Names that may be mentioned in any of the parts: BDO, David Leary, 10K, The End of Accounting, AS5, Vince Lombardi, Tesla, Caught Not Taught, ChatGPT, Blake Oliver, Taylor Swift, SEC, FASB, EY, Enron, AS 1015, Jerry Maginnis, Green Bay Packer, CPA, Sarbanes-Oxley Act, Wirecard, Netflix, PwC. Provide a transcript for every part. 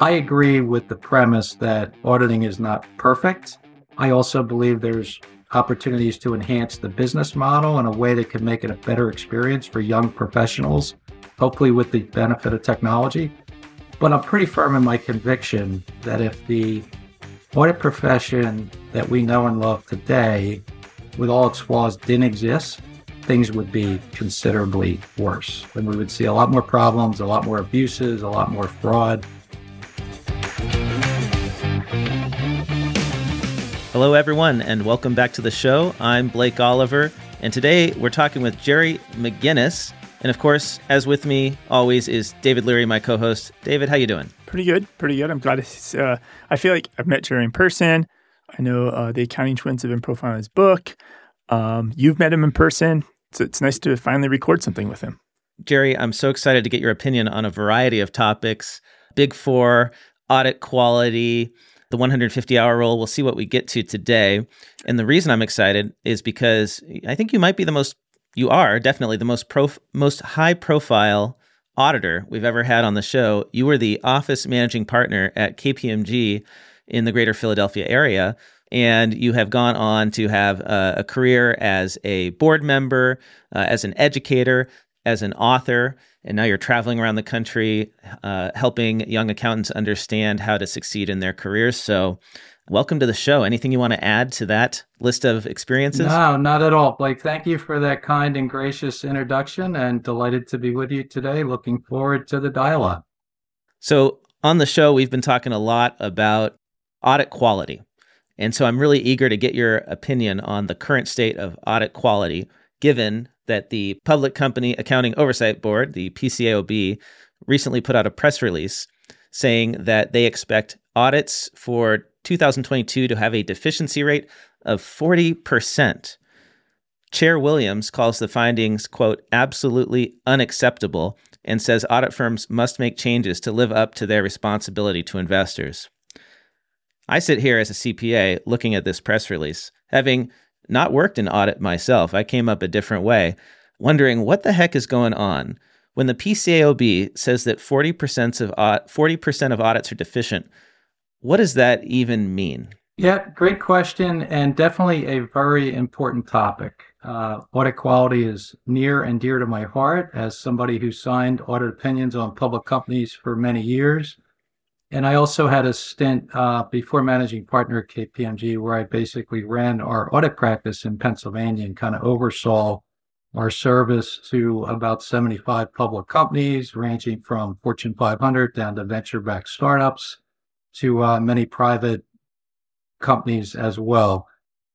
I agree with the premise that auditing is not perfect. I also believe there's opportunities to enhance the business model in a way that can make it a better experience for young professionals, hopefully with the benefit of technology. But I'm pretty firm in my conviction that if the audit profession that we know and love today, with all its flaws, didn't exist, things would be considerably worse. And we would see a lot more problems, a lot more abuses, a lot more fraud. Hello, everyone, and welcome back to the show. I'm Blake Oliver, and today we're talking with Jerry Maginnis. And of course, as with me always is David Leary, my co-host. David, how you doing? Pretty good. I'm glad it's, I feel like I've met Jerry in person. I know the Accounting Twins have been profiling his book. You've met him in person. So it's nice to finally record something with him. Jerry, I'm so excited to get your opinion on a variety of topics. Big Four, audit quality, the 150-hour rule. We'll see what we get to today. And the reason I'm excited is because I think you might be you are definitely the most high-profile auditor we've ever had on the show. You were the office managing partner at KPMG in the greater Philadelphia area, and you have gone on to have a career as a board member, as an educator, as an author, and now you're traveling around the country, helping young accountants understand how to succeed in their careers. So welcome to the show. Anything you want to add to that list of experiences? No, not at all, Blake. Thank you for that kind and gracious introduction, and delighted to be with you today. Looking forward to the dialogue. So on the show, we've been talking a lot about audit quality. And so I'm really eager to get your opinion on the current state of audit quality, given that the Public Company Accounting Oversight Board, the PCAOB, recently put out a press release saying that they expect audits for 2022 to have a deficiency rate of 40%. Chair Williams calls the findings, quote, absolutely unacceptable, and says audit firms must make changes to live up to their responsibility to investors. I sit here as a CPA looking at this press release, having not worked in audit myself. I came up a different way, wondering what the heck is going on. When the PCAOB says that 40% of audits are deficient, what does that even mean? Yeah, great question, and definitely a very important topic. Audit quality is near and dear to my heart as somebody who signed audit opinions on public companies for many years. And I also had a stint before managing partner at KPMG where I basically ran our audit practice in Pennsylvania and kind of oversaw our service to about 75 public companies, ranging from Fortune 500 down to venture-backed startups to many private companies as well.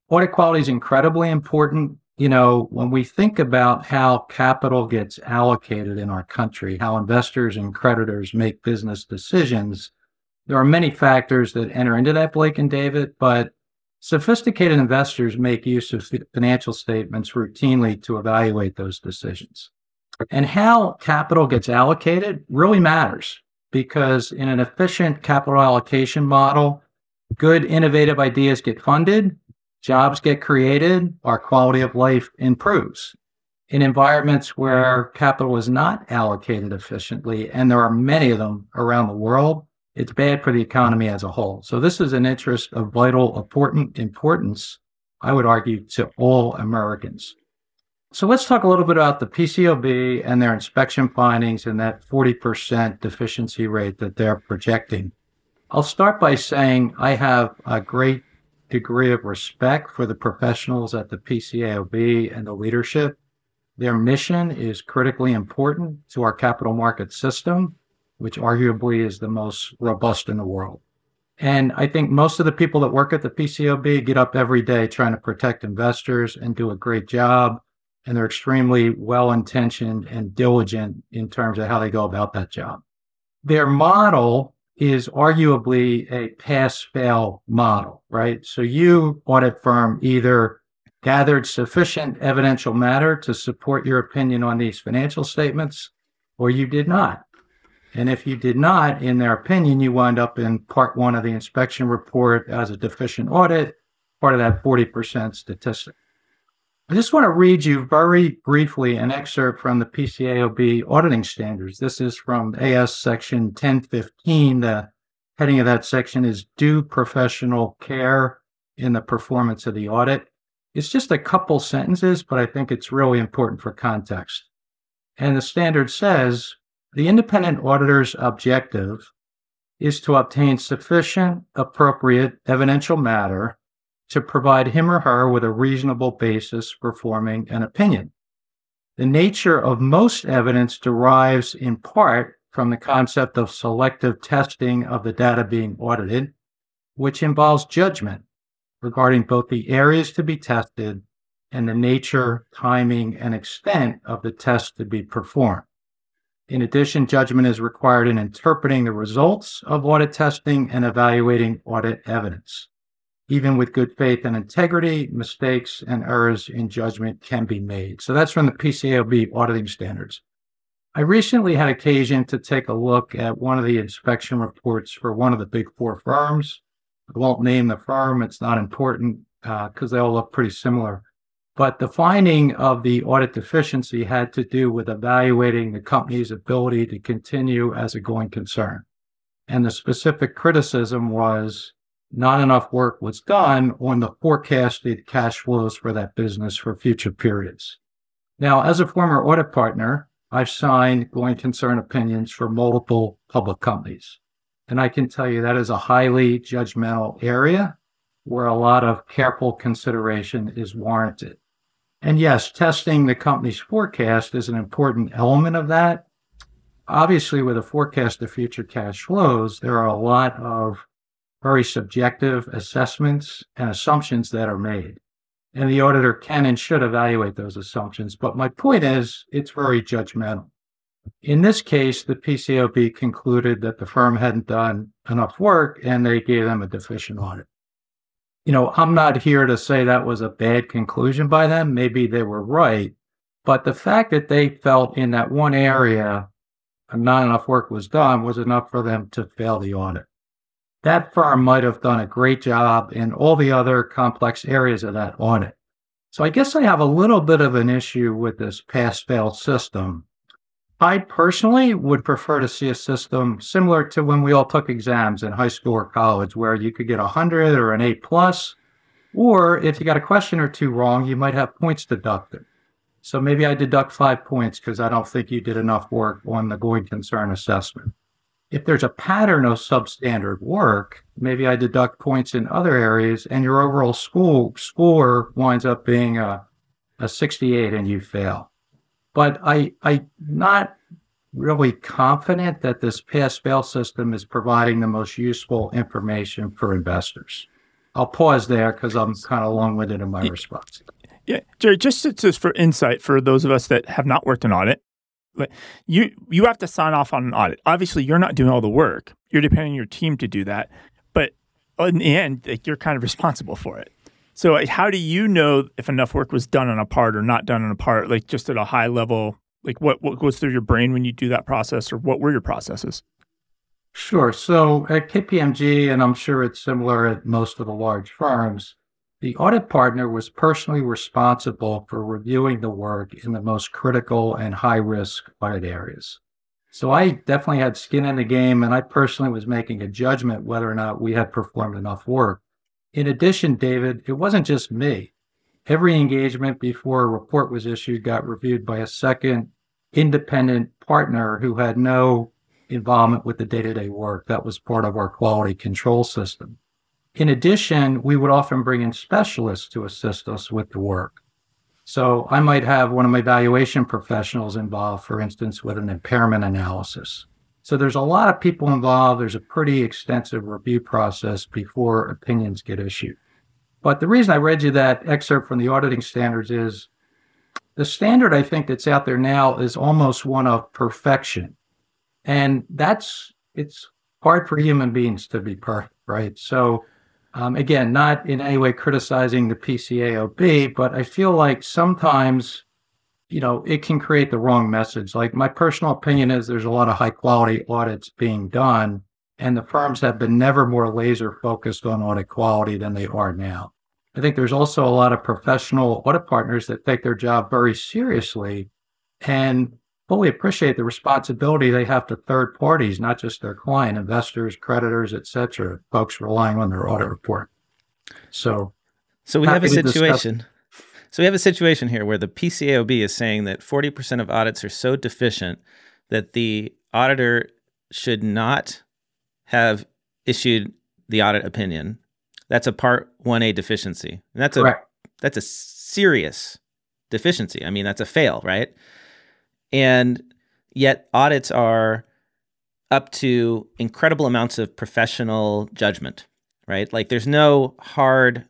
Audit quality is incredibly important. You know, when we think about how capital gets allocated in our country, how investors and creditors make business decisions, there are many factors that enter into that, Blake and David, but sophisticated investors make use of financial statements routinely to evaluate those decisions. And how capital gets allocated really matters, because in an efficient capital allocation model, good innovative ideas get funded, jobs get created, our quality of life improves. In environments where capital is not allocated efficiently, and there are many of them around the world, it's bad for the economy as a whole. So this is an interest of vital importance, I would argue, to all Americans. So let's talk a little bit about the PCAOB and their inspection findings and that 40% deficiency rate that they're projecting. I'll start by saying I have a great degree of respect for the professionals at the PCAOB and the leadership. Their mission is critically important to our capital market system, which arguably is the most robust in the world. And I think most of the people that work at the PCAOB get up every day trying to protect investors and do a great job. And they're extremely well-intentioned and diligent in terms of how they go about that job. Their model is arguably a pass-fail model, right? So you, audit firm, either gathered sufficient evidential matter to support your opinion on these financial statements, or you did not. And if you did not, in their opinion, you wind up in part one of the inspection report as a deficient audit, part of that 40% statistic. I just want to read you very briefly an excerpt from the PCAOB auditing standards. This is from AS section 1015. The heading of that section is Due Professional Care in the Performance of the Audit. It's just a couple sentences, but I think it's really important for context. And the standard says, the independent auditor's objective is to obtain sufficient, appropriate evidential matter to provide him or her with a reasonable basis for forming an opinion. The nature of most evidence derives in part from the concept of selective testing of the data being audited, which involves judgment regarding both the areas to be tested and the nature, timing, and extent of the test to be performed. In addition, judgment is required in interpreting the results of audit testing and evaluating audit evidence. Even with good faith and integrity, mistakes and errors in judgment can be made. So that's from the PCAOB auditing standards. I recently had occasion to take a look at one of the inspection reports for one of the Big Four firms. I won't name the firm. It's not important because they all look pretty similar. But the finding of the audit deficiency had to do with evaluating the company's ability to continue as a going concern. And the specific criticism was, not enough work was done on the forecasted cash flows for that business for future periods. Now, as a former audit partner, I've signed going concern opinions for multiple public companies. And I can tell you that is a highly judgmental area where a lot of careful consideration is warranted. And yes, testing the company's forecast is an important element of that. Obviously, with a forecast of future cash flows, there are a lot of very subjective assessments and assumptions that are made. And the auditor can and should evaluate those assumptions. But my point is, it's very judgmental. In this case, the PCAOB concluded that the firm hadn't done enough work and they gave them a deficient audit. You know, I'm not here to say that was a bad conclusion by them. Maybe they were right. But the fact that they felt in that one area not enough work was done was enough for them to fail the audit. That firm might have done a great job in all the other complex areas of that audit. So I guess I have a little bit of an issue with this pass-fail system. I personally would prefer to see a system similar to when we all took exams in high school or college, where you could get 100 or an A+, or if you got a question or two wrong, you might have points deducted. So maybe I deduct 5 points because I don't think you did enough work on the going concern assessment. If there's a pattern of substandard work, maybe I deduct points in other areas and your overall score winds up being a 68 and you fail. But I'm not really confident that this pass-fail system is providing the most useful information for investors. I'll pause there because I'm kind of long-winded in my response. Yeah, Jerry, just for insight for those of us that have not worked an audit, but you have to sign off on an audit. Obviously, you're not doing all the work. You're depending on your team to do that. But in the end, like, you're kind of responsible for it. So how do you know if enough work was done on a part or not done on a part, like just at a high level? Like what goes through your brain when you do that process, or what were your processes? Sure. So at KPMG, and I'm sure it's similar at most of the large firms, the audit partner was personally responsible for reviewing the work in the most critical and high-risk audit areas. So I definitely had skin in the game, and I personally was making a judgment whether or not we had performed enough work. In addition, David, it wasn't just me. Every engagement before a report was issued got reviewed by a second independent partner who had no involvement with the day-to-day work. That was part of our quality control system. In addition, we would often bring in specialists to assist us with the work. So I might have one of my valuation professionals involved, for instance, with an impairment analysis. So there's a lot of people involved. There's a pretty extensive review process before opinions get issued. But the reason I read you that excerpt from the auditing standards is the standard I think that's out there now is almost one of perfection. And it's hard for human beings to be perfect, right? So again, not in any way criticizing the PCAOB, but I feel like sometimes, you know, it can create the wrong message. Like my personal opinion is there's a lot of high quality audits being done, and the firms have been never more laser focused on audit quality than they are now. I think there's also a lot of professional audit partners that take their job very seriously and fully appreciate the responsibility they have to third parties, not just their client, investors, creditors, et cetera, folks relying on their audit report. So we have a situation. So we have a situation here where the PCAOB is saying that 40% of audits are so deficient that the auditor should not have issued the audit opinion. That's a Part 1A deficiency. And that's correct. That's a serious deficiency. I mean, that's a fail, right? And yet audits are up to incredible amounts of professional judgment, right? Like there's no hard...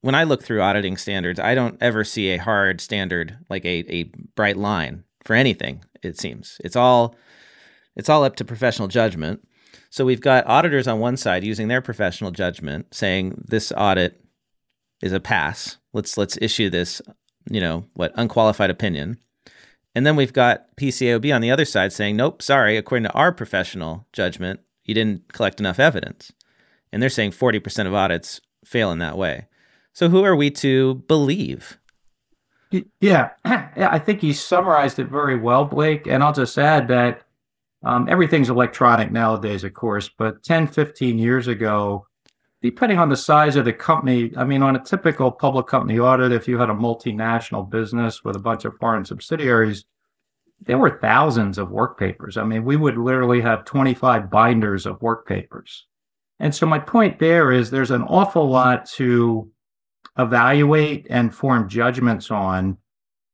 When I look through auditing standards, I don't ever see a hard standard, like a bright line for anything, it seems. It's all up to professional judgment. So we've got auditors on one side using their professional judgment, saying this audit is a pass. Let's issue this, unqualified opinion. And then we've got PCAOB on the other side saying, nope, sorry, according to our professional judgment, you didn't collect enough evidence. And they're saying 40% of audits fail in that way. So who are we to believe? Yeah, I think he summarized it very well, Blake. And I'll just add that everything's electronic nowadays, of course, but 10, 15 years ago, depending on the size of the company, I mean, on a typical public company audit, if you had a multinational business with a bunch of foreign subsidiaries, there were thousands of work papers. I mean, we would literally have 25 binders of work papers. And so my point there is there's an awful lot to evaluate and form judgments on.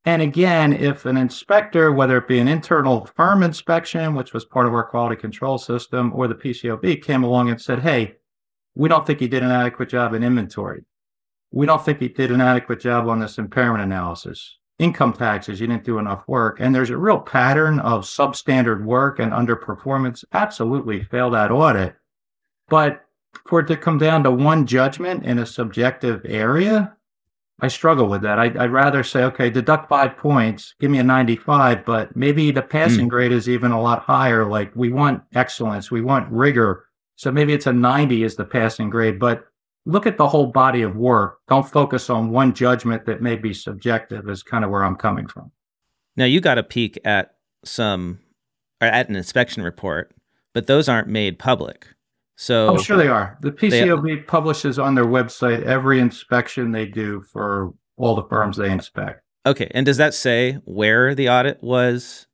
And again, if an inspector, whether it be an internal firm inspection, which was part of our quality control system, or the PCAOB came along and said, hey, we don't think you did an adequate job in inventory. We don't think you did an adequate job on this impairment analysis. Income taxes, you didn't do enough work. And there's a real pattern of substandard work and underperformance. Absolutely failed that audit. But for it to come down to one judgment in a subjective area, I struggle with that. I'd rather say, okay, deduct 5 points, give me a 95, but maybe the passing grade is even a lot higher. Like we want excellence, we want rigor. So maybe it's a 90 is the passing grade, but look at the whole body of work. Don't focus on one judgment that may be subjective is kind of where I'm coming from. Now you got a peek at an inspection report, but those aren't made public. So I'm sure they are. The PCAOB publishes on their website every inspection they do for all the firms they inspect. Okay. And does that say where the audit was?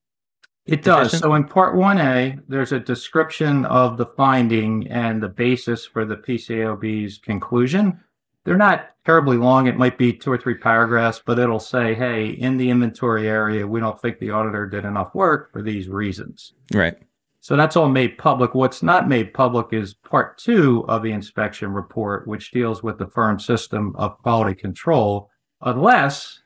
It does. So in Part 1A, there's a description of the finding and the basis for the PCAOB's conclusion. They're not terribly long. It might be 2 or 3 paragraphs, but it'll say, hey, in the inventory area, we don't think the auditor did enough work for these reasons. Right. So that's all made public. What's not made public is Part 2 of the inspection report, which deals with the firm's system of quality control, unless,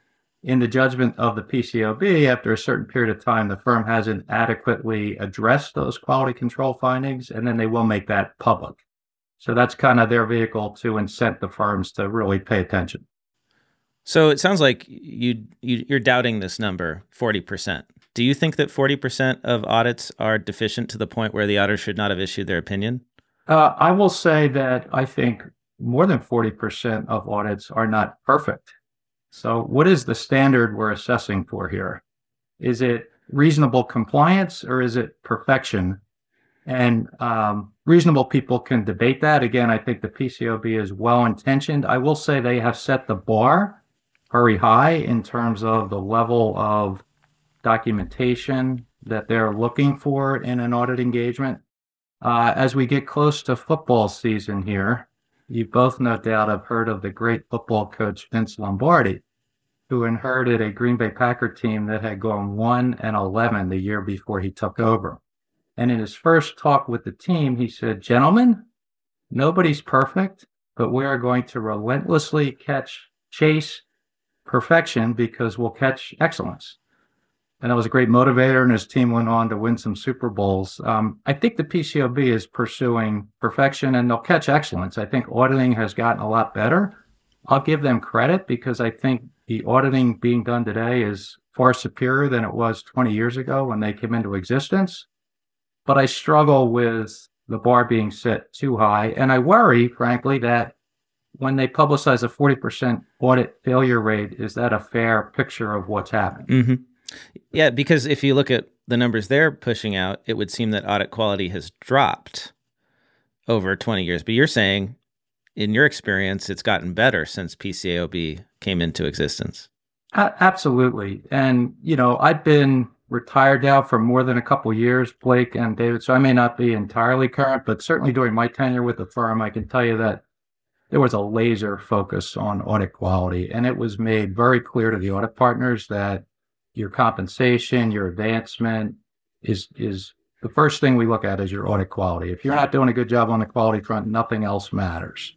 in the judgment of the PCAOB, after a certain period of time, the firm hasn't adequately addressed those quality control findings, and then they will make that public. So that's kind of their vehicle to incent the firms to really pay attention. So it sounds like you're doubting this number, 40%. Do you think that 40% of audits are deficient to the point where the auditor should not have issued their opinion? I will say that I think more than 40% of audits are not perfect. So what is the standard we're assessing for here? Is it reasonable compliance or is it perfection? And reasonable people can debate that. Again, I think the PCAOB is well-intentioned. I will say they have set the bar very high in terms of the level of documentation that they're looking for in an audit engagement. As we get close to football season here, you both no doubt have heard of the great football coach Vince Lombardi, who inherited a Green Bay Packer team that had gone 1-11 the year before he took over. And in his first talk with the team, he said, gentlemen, nobody's perfect, but we are going to relentlessly chase perfection because we'll catch excellence. And that was a great motivator, and his team went on to win some Super Bowls. I think the PCAOB is pursuing perfection, and they'll catch excellence. I think auditing has gotten a lot better. I'll give them credit because I think the auditing being done today is far superior than it was 20 years ago when they came into existence. But I struggle with the bar being set too high, and I worry, frankly, that when they publicize a 40% audit failure rate, is that a fair picture of what's happening? Mm-hmm. Yeah, because if you look at the numbers they're pushing out, it would seem that audit quality has dropped over 20 years. But you're saying, in your experience, it's gotten better since PCAOB came into existence. Absolutely. And, you know, I've been retired now for more than a couple of years, Blake and David, so I may not be entirely current, but certainly during my tenure with the firm, I can tell you that there was a laser focus on audit quality, and it was made very clear to the audit partners that your compensation, your advancement is the first thing we look at is your audit quality. If you're not doing a good job on the quality front, nothing else matters.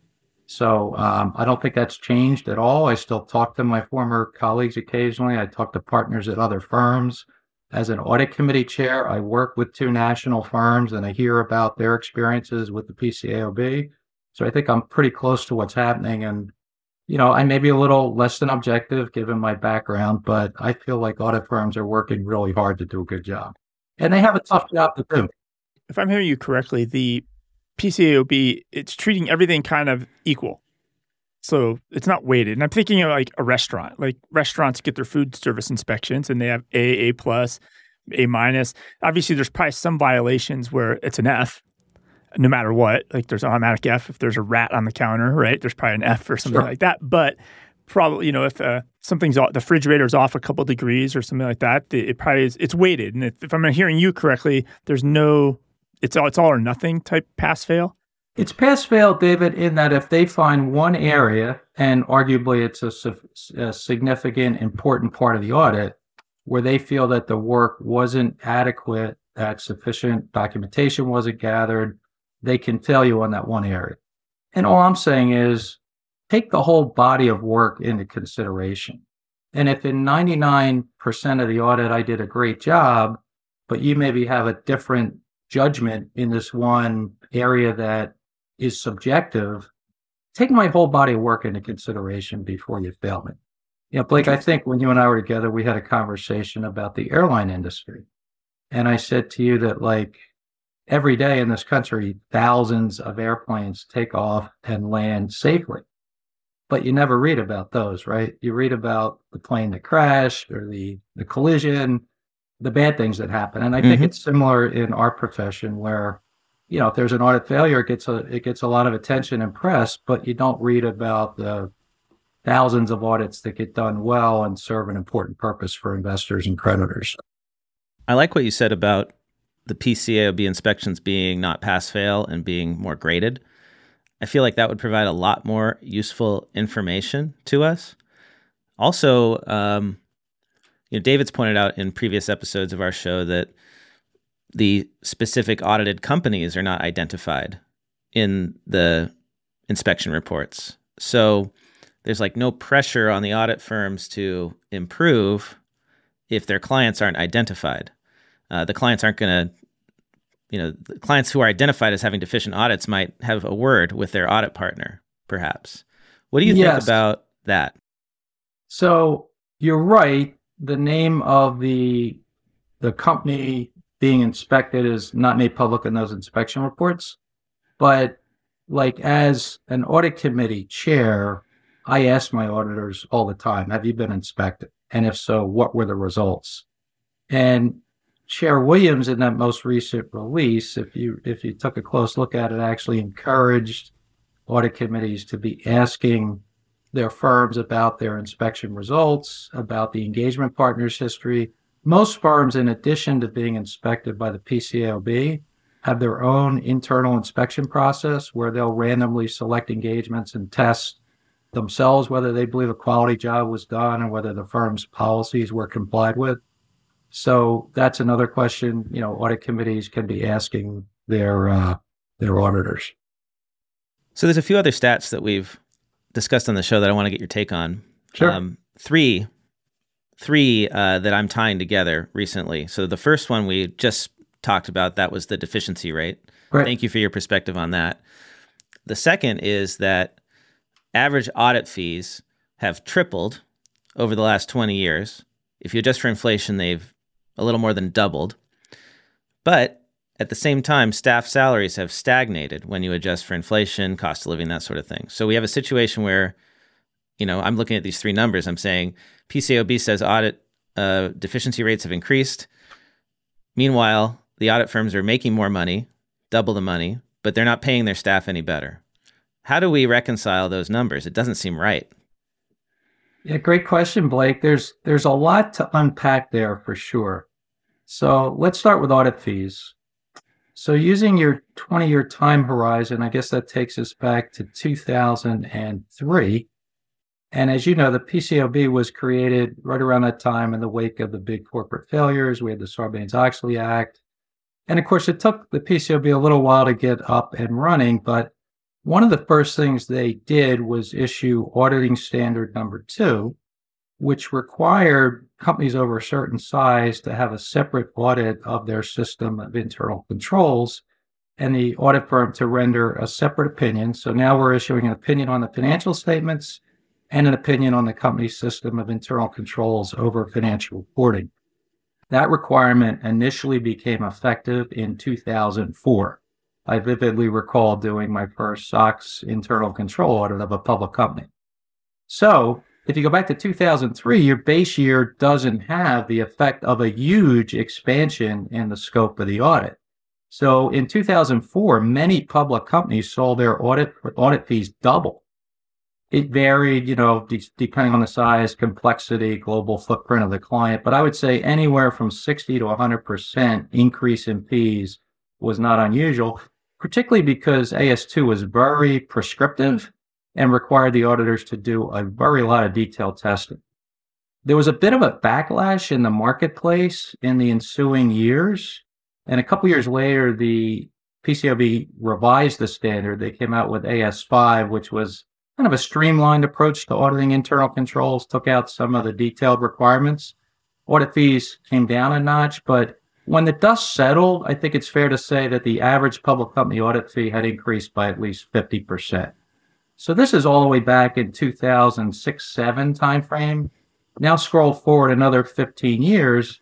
So I don't think that's changed at all. I still talk to my former colleagues occasionally. I talk to partners at other firms. As an audit committee chair, I work with two national firms and I hear about their experiences with the PCAOB. So I think I'm pretty close to what's happening. And, you know, I may be a little less than objective given my background, but I feel like audit firms are working really hard to do a good job. And they have a tough job to do. If I'm hearing you correctly, the PCAOB, it's treating everything kind of equal. So it's not weighted. And I'm thinking of like a restaurant. Like restaurants get their food service inspections and they have A plus, A minus. Obviously, there's probably some violations where it's an F no matter what. Like there's an automatic F if there's a rat on the counter, right? There's probably an F or something like that. But probably, you know, if something's off, the refrigerator's off a couple degrees or something like that, it probably is, it's weighted. And if I'm hearing you correctly, there's no, it's all or nothing type pass fail. It's pass-fail, David, in that if they find one area, and arguably it's a significant, important part of the audit, where they feel that the work wasn't adequate, that sufficient documentation wasn't gathered, they can fail you on that one area. And all I'm saying is take the whole body of work into consideration. And if in 99% of the audit I did a great job, but you maybe have a different judgment in this one area that is subjective, take my whole body of work into consideration before you fail me. You know, Blake, I think when you and I were together, we had a conversation about the airline industry. And I said to you that like every day in this country, thousands of airplanes take off and land safely. But you never read about those, right? You read about the plane that crashed or the collision, the bad things that happen. And I think it's similar in our profession where, you know, if there's an audit failure, it gets a lot of attention and press, but you don't read about the thousands of audits that get done well and serve an important purpose for investors and creditors. I like what you said about the PCAOB inspections being not pass-fail and being more graded. I feel like that would provide a lot more useful information to us. Also, you know, David's pointed out in previous episodes of our show that the specific audited companies are not identified in the inspection reports. So there's like no pressure on the audit firms to improve if their clients aren't identified. The clients aren't going to, you know, the clients who are identified as having deficient audits might have a word with their audit partner, perhaps. What do you think about that? So you're right. The name of the company being inspected is not made public in those inspection reports. But like as an audit committee chair, I ask my auditors all the time, have you been inspected? And if so, what were the results? And Chair Williams in that most recent release, if you took a close look at it, actually encouraged audit committees to be asking their firms about their inspection results, about the engagement partners' history. Most firms, in addition to being inspected by the PCAOB, have their own internal inspection process where they'll randomly select engagements and test themselves whether they believe a quality job was done and whether the firm's policies were complied with. So that's another question, you know, audit committees can be asking their auditors. So there's a few other stats that we've discussed on the show that I want to get your take on. Sure. Three that I'm tying together recently. So the first one we just talked about, that was the deficiency rate. Right. Thank you for your perspective on that. The second is that average audit fees have tripled over the last 20 years. If you adjust for inflation, they've a little more than doubled. But At the same time, staff salaries have stagnated when you adjust for inflation, cost of living, that sort of thing. So we have a situation where, you know, I'm looking at these three numbers. I'm saying PCAOB says audit deficiency rates have increased. Meanwhile, the audit firms are making more money, double the money, but they're not paying their staff any better. How do we reconcile those numbers? It doesn't seem right. Yeah, great question, Blake. There's a lot to unpack there for sure. So let's start with audit fees. So using your 20-year time horizon, I guess that takes us back to 2003. And as you know, the PCAOB was created right around that time in the wake of the big corporate failures. We had the Sarbanes-Oxley Act. And of course, it took the PCAOB a little while to get up and running, but one of the first things they did was issue auditing standard number 2, which required companies over a certain size to have a separate audit of their system of internal controls and the audit firm to render a separate opinion. So now we're issuing an opinion on the financial statements and an opinion on the company's system of internal controls over financial reporting. That requirement initially became effective in 2004. I vividly recall doing my first SOX internal control audit of a public company. So if you go back to 2003, your base year doesn't have the effect of a huge expansion in the scope of the audit. So in 2004, many public companies saw their audit fees double. It varied, you know, depending on the size, complexity, global footprint of the client, but I would say anywhere from 60 to 100% increase in fees was not unusual, particularly because AS2 was very prescriptive and required the auditors to do a very lot of detailed testing. There was a bit of a backlash in the marketplace in the ensuing years. And a couple years later, the PCAOB revised the standard. They came out with AS5, which was kind of a streamlined approach to auditing internal controls, took out some of the detailed requirements. Audit fees came down a notch, but when the dust settled, I think it's fair to say that the average public company audit fee had increased by at least 50%. So this is all the way back in 2006-07 timeframe. Now scroll forward another 15 years.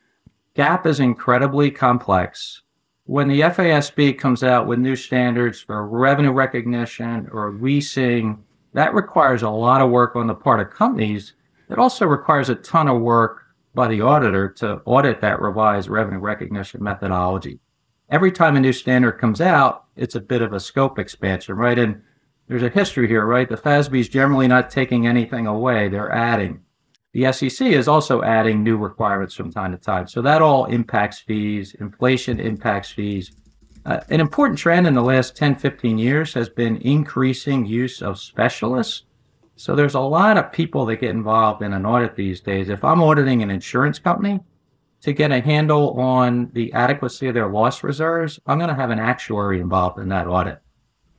GAAP is incredibly complex. When the FASB comes out with new standards for revenue recognition or leasing, that requires a lot of work on the part of companies. It also requires a ton of work by the auditor to audit that revised revenue recognition methodology. Every time a new standard comes out, it's a bit of a scope expansion, right? And there's a history here, right? The FASB is generally not taking anything away. They're adding. The SEC is also adding new requirements from time to time. So that all impacts fees. Inflation impacts fees. An important trend in the last 10, 15 years has been increasing use of specialists. So there's a lot of people that get involved in an audit these days. If I'm auditing an insurance company to get a handle on the adequacy of their loss reserves, I'm going to have an actuary involved in that audit.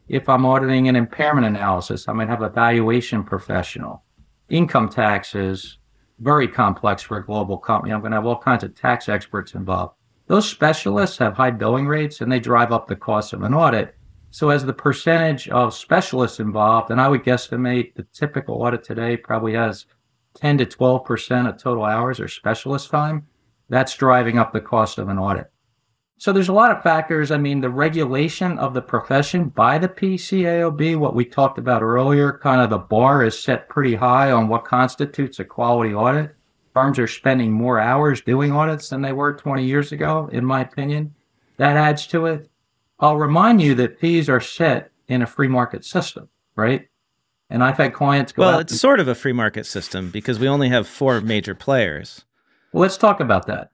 If I'm auditing an impairment analysis, I'm going to have a valuation professional. Income taxes, very complex for a global company. I'm going to have all kinds of tax experts involved. Those specialists have high billing rates and they drive up the cost of an audit. So as the percentage of specialists involved, and I would guesstimate the typical audit today probably has 10 to 12% of total hours or specialist time, that's driving up the cost of an audit. So there's a lot of factors. I mean, the regulation of the profession by the PCAOB, what we talked about earlier, kind of the bar is set pretty high on what constitutes a quality audit. Firms are spending more hours doing audits than they were 20 years ago, in my opinion. That adds to it. I'll remind you that fees are set in a free market system, right? And I've had clients go Well, it's sort of a free market system because we only have four major players. Well, let's talk about that.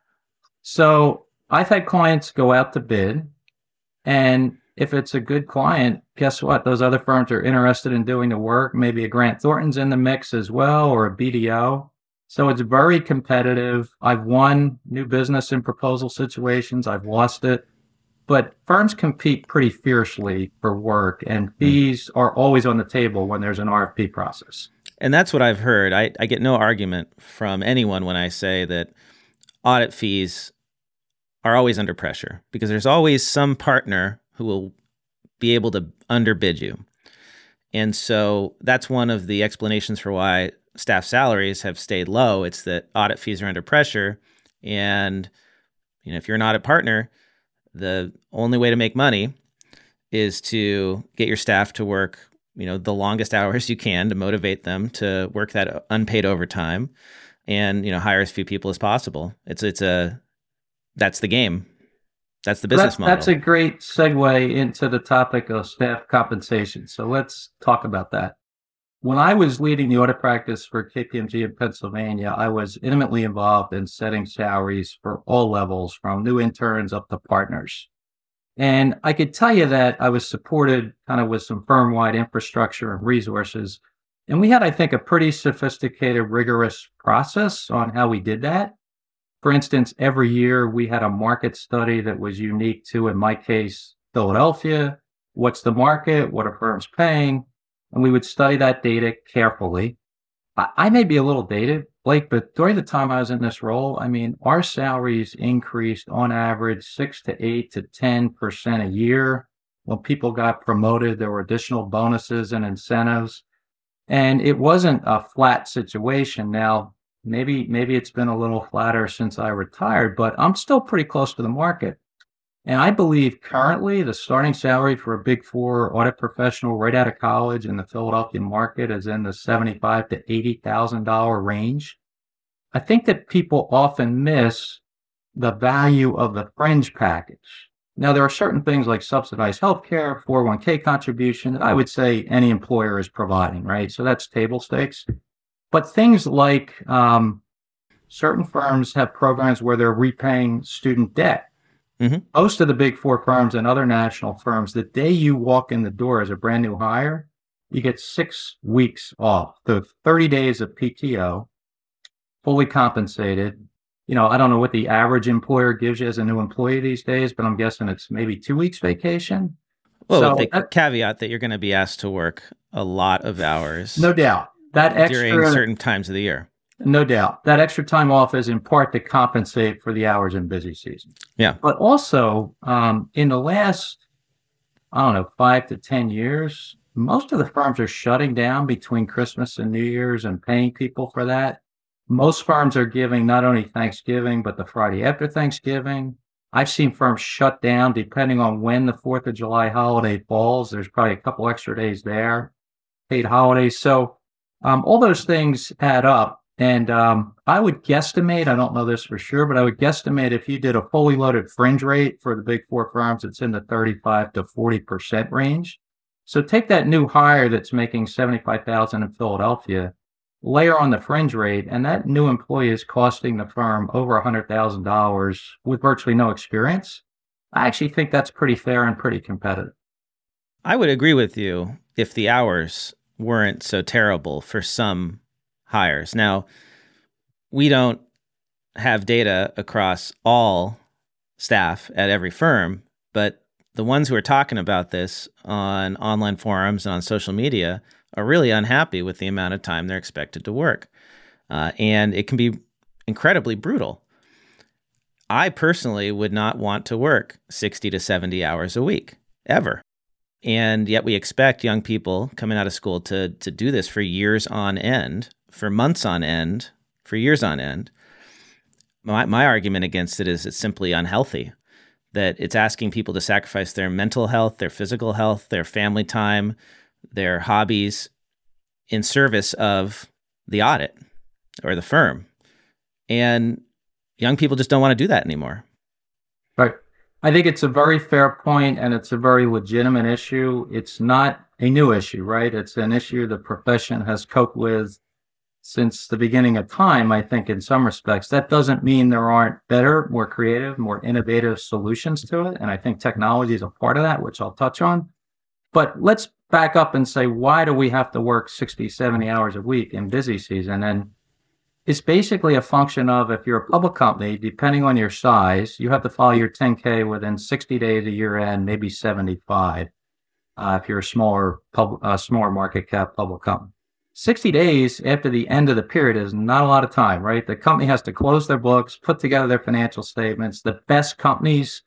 So I've had clients go out to bid, and if it's a good client, guess what? Those other firms are interested in doing the work. Maybe a Grant Thornton's in the mix as well, or a BDO. So it's very competitive. I've won new business in proposal situations. I've lost it. But firms compete pretty fiercely for work, and fees are always on the table when there's an RFP process. And that's what I've heard. I get no argument from anyone when I say that audit fees are always under pressure because there's always some partner who will be able to underbid you. And so that's one of the explanations for why staff salaries have stayed low. It's that audit fees are under pressure. And you know, if you're an audit partner, the only way to make money is to get your staff to work, you know, the longest hours you can to motivate them to work that unpaid overtime and, you know, hire as few people as possible. That's the game. That's the business model. That's a great segue into the topic of staff compensation. So let's talk about that. When I was leading the audit practice for KPMG in Pennsylvania, I was intimately involved in setting salaries for all levels, from new interns up to partners. And I could tell you that I was supported kind of with some firm-wide infrastructure and resources. And we had, I think, a pretty sophisticated, rigorous process on how we did that. For instance, every year we had a market study that was unique to, in my case, Philadelphia. What's the market? What are firms paying? And we would study that data carefully. I may be a little dated, Blake, but during the time I was in this role, I mean, our salaries increased on average 6 to 8 to 10% a year. When people got promoted, there were additional bonuses and incentives. And it wasn't a flat situation. Now, maybe it's been a little flatter since I retired, but I'm still pretty close to the market. And I believe currently the starting salary for a Big Four audit professional right out of college in the Philadelphia market is in the $75,000 to $80,000 range. I think that people often miss the value of the fringe package. Now, there are certain things like subsidized healthcare, 401k contribution that I would say any employer is providing, right? So that's table stakes. But things like certain firms have programs where they're repaying student debt. Mm-hmm. Most of the Big Four firms and other national firms, the day you walk in the door as a brand new hire, you get 6 weeks off. So 30 days of PTO, fully compensated. You know, I don't know what the average employer gives you as a new employee these days, but I'm guessing it's maybe 2 weeks vacation. Well, so with the caveat that you're going to be asked to work a lot of hours. No doubt. That extra, during certain times of the year. No doubt. That extra time off is in part to compensate for the hours in busy season. Yeah. But also, in the last, 5 to 10 years, most of the firms are shutting down between Christmas and New Year's and paying people for that. Most firms are giving not only Thanksgiving, but the Friday after Thanksgiving. I've seen firms shut down depending on when the 4th of July holiday falls. There's probably a couple extra days there, paid holidays. So all those things add up. And I would guesstimate, I don't know this for sure, but I would guesstimate if you did a fully loaded fringe rate for the Big Four firms, it's in the 35 to 40% range. So take that new hire that's making $75,000 in Philadelphia, layer on the fringe rate, and that new employee is costing the firm over $100,000 with virtually no experience. I actually think that's pretty fair and pretty competitive. I would agree with you if the hours weren't so terrible for some hires. Now, we don't have data across all staff at every firm, but the ones who are talking about this on online forums and on social media are really unhappy with the amount of time they're expected to work. And it can be incredibly brutal. I personally would not want to work 60 to 70 hours a week, ever. And yet we expect young people coming out of school to do this for years on end, for months on end, for years on end. My argument against it is it's simply unhealthy, that it's asking people to sacrifice their mental health, their physical health, their family time, their hobbies in service of the audit or the firm. And young people just don't want to do that anymore. Right. I think it's a very fair point, and it's a very legitimate issue. It's not a new issue, right? It's an issue the profession has coped with since the beginning of time, I think, in some respects. That doesn't mean there aren't better, more creative, more innovative solutions to it. And I think technology is a part of that, which I'll touch on. But let's back up and say, why do we have to work 60, 70 hours a week in busy season? And it's basically a function of, if you're a public company, depending on your size, you have to file your 10K within 60 days of year end, maybe 75, if you're a smaller market cap public company. 60 days after the end of the period is not a lot of time, right? The company has to close their books, put together their financial statements. The best companies,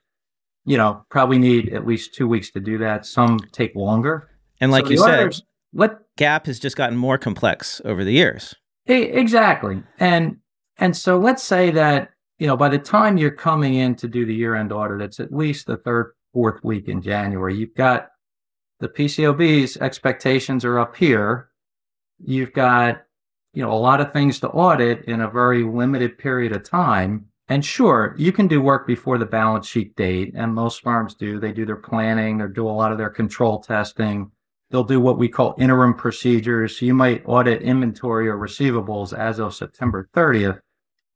you know, probably need at least 2 weeks to do that. Some take longer. And like you said, GAAP has just gotten more complex over the years. Exactly. And so let's say that you know, by the time you're coming in to do the year-end audit, it's at least the third, fourth week in January. You've got the PCAOB's expectations are up here. You've got, you know, a lot of things to audit in a very limited period of time. And sure, you can do work before the balance sheet date, and most firms do. They do their planning or do a lot of their control testing. They'll do what we call interim procedures. So you might audit inventory or receivables as of September 30th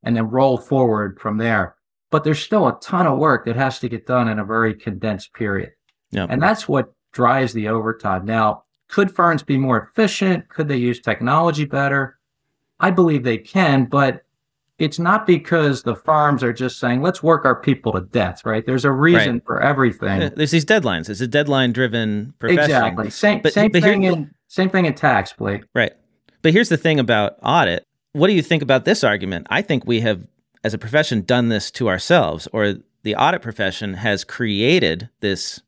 and then roll forward from there. But there's still a ton of work that has to get done in a very condensed period. Yep. And that's what drives the overtime. Now, could firms be more efficient? Could they use technology better? I believe they can, but it's not because the firms are just saying, let's work our people to death, right? There's a reason for everything. There's these deadlines. It's a deadline-driven profession. Exactly. Same thing in tax, Blake. Right. But here's the thing about audit. What do you think about this argument? I think we have, as a profession, done this to ourselves, or the audit profession has created this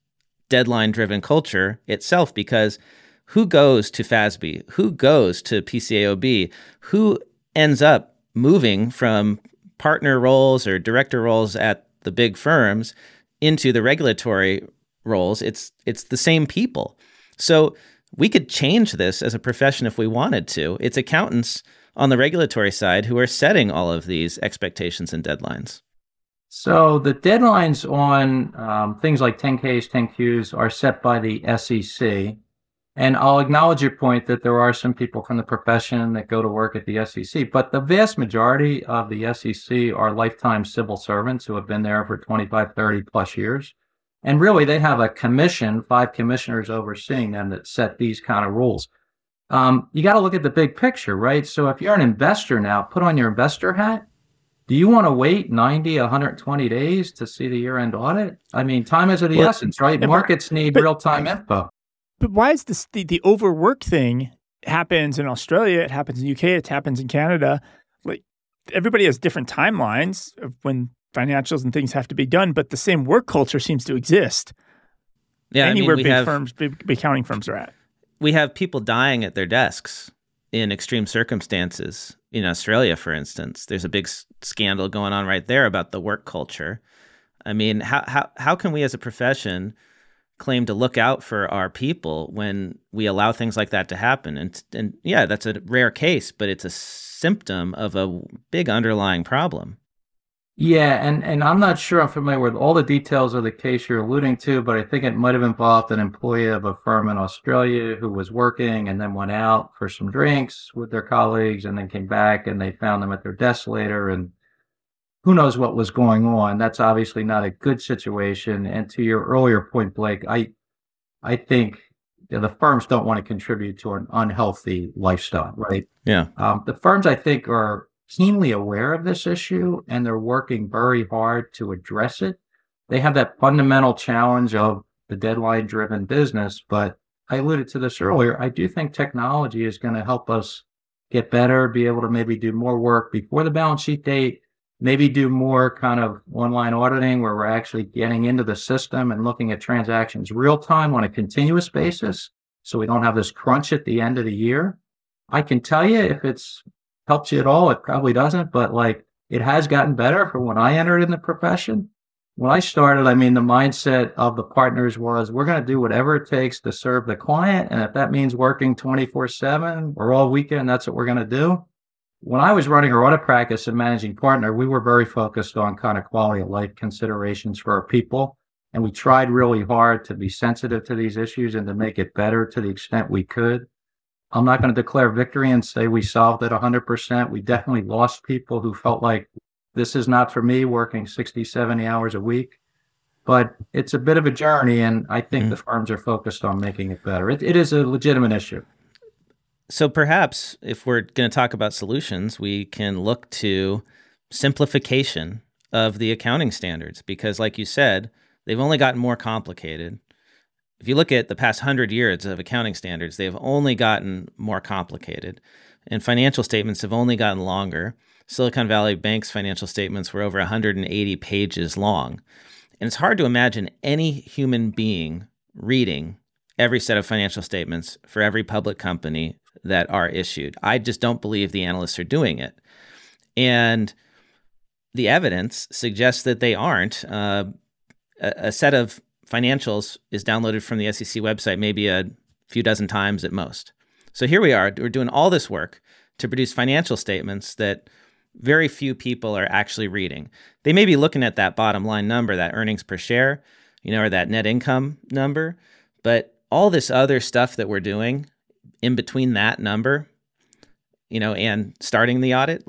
deadline-driven culture itself, because who goes to FASB? Who goes to PCAOB? Who ends up moving from partner roles or director roles at the big firms into the regulatory roles? It's the same people. So we could change this as a profession if we wanted to. It's accountants on the regulatory side who are setting all of these expectations and deadlines. So the deadlines on things like 10Ks, 10Qs are set by the SEC. And I'll acknowledge your point that there are some people from the profession that go to work at the SEC, but the vast majority of the SEC are lifetime civil servants who have been there for 25, 30 plus years. And really, they have a commission, 5 commissioners overseeing them that set these kind of rules. You got to look at the big picture, right? So if you're an investor now, put on your investor hat. Do you want to wait 90, 120 days to see the year-end audit? I mean, time is of the essence, right? Markets need real-time info. But why is this the overwork thing happens in Australia, it happens in the UK, it happens in Canada. Like, everybody has different timelines of when financials and things have to be done, but the same work culture seems to exist. Yeah, anywhere big accounting firms are at. We have people dying at their desks in extreme circumstances. In Australia, for instance, there's a big scandal going on right there about the work culture. I mean, how can we as a profession claim to look out for our people when we allow things like that to happen? And yeah, that's a rare case, but it's a symptom of a big underlying problem. Yeah, and I'm not sure I'm familiar with all the details of the case you're alluding to, but I think it might have involved an employee of a firm in Australia who was working and then went out for some drinks with their colleagues and then came back and they found them at their desk later, and who knows what was going on. That's obviously not a good situation. And to your earlier point, Blake, I think the firms don't want to contribute to an unhealthy lifestyle, right? Yeah. The firms, I think, are keenly aware of this issue, and they're working very hard to address it. They have that fundamental challenge of the deadline-driven business, but I alluded to this earlier. I do think technology is going to help us get better, be able to maybe do more work before the balance sheet date, maybe do more kind of online auditing where we're actually getting into the system and looking at transactions real-time on a continuous basis so we don't have this crunch at the end of the year. I can tell you if it's helps you at all, it probably doesn't, but like it has gotten better from when I entered in the profession. When I started, I mean, the mindset of the partners was we're going to do whatever it takes to serve the client. And if that means working 24/7 or all weekend, that's what we're going to do. When I was running our audit practice and managing partner, we were very focused on kind of quality of life considerations for our people. And we tried really hard to be sensitive to these issues and to make it better to the extent we could. I'm not going to declare victory and say we solved it 100%. We definitely lost people who felt like this is not for me, working 60, 70 hours a week. But it's a bit of a journey, and I think the firms are focused on making it better. It is a legitimate issue. So perhaps if we're going to talk about solutions, we can look to simplification of the accounting standards, because like you said, they've only gotten more complicated. If you look at the past 100 years of accounting standards, they've only gotten more complicated, and financial statements have only gotten longer. Silicon Valley Bank's financial statements were over 180 pages long, and it's hard to imagine any human being reading every set of financial statements for every public company that are issued. I just don't believe the analysts are doing it. And the evidence suggests that they aren't. A set of financials is downloaded from the SEC website maybe a few dozen times at most. So here we are. We're doing all this work to produce financial statements that very few people are actually reading. They may be looking at that bottom line number, that earnings per share, or that net income number, but all this other stuff that we're doing in between that number, and starting the audit,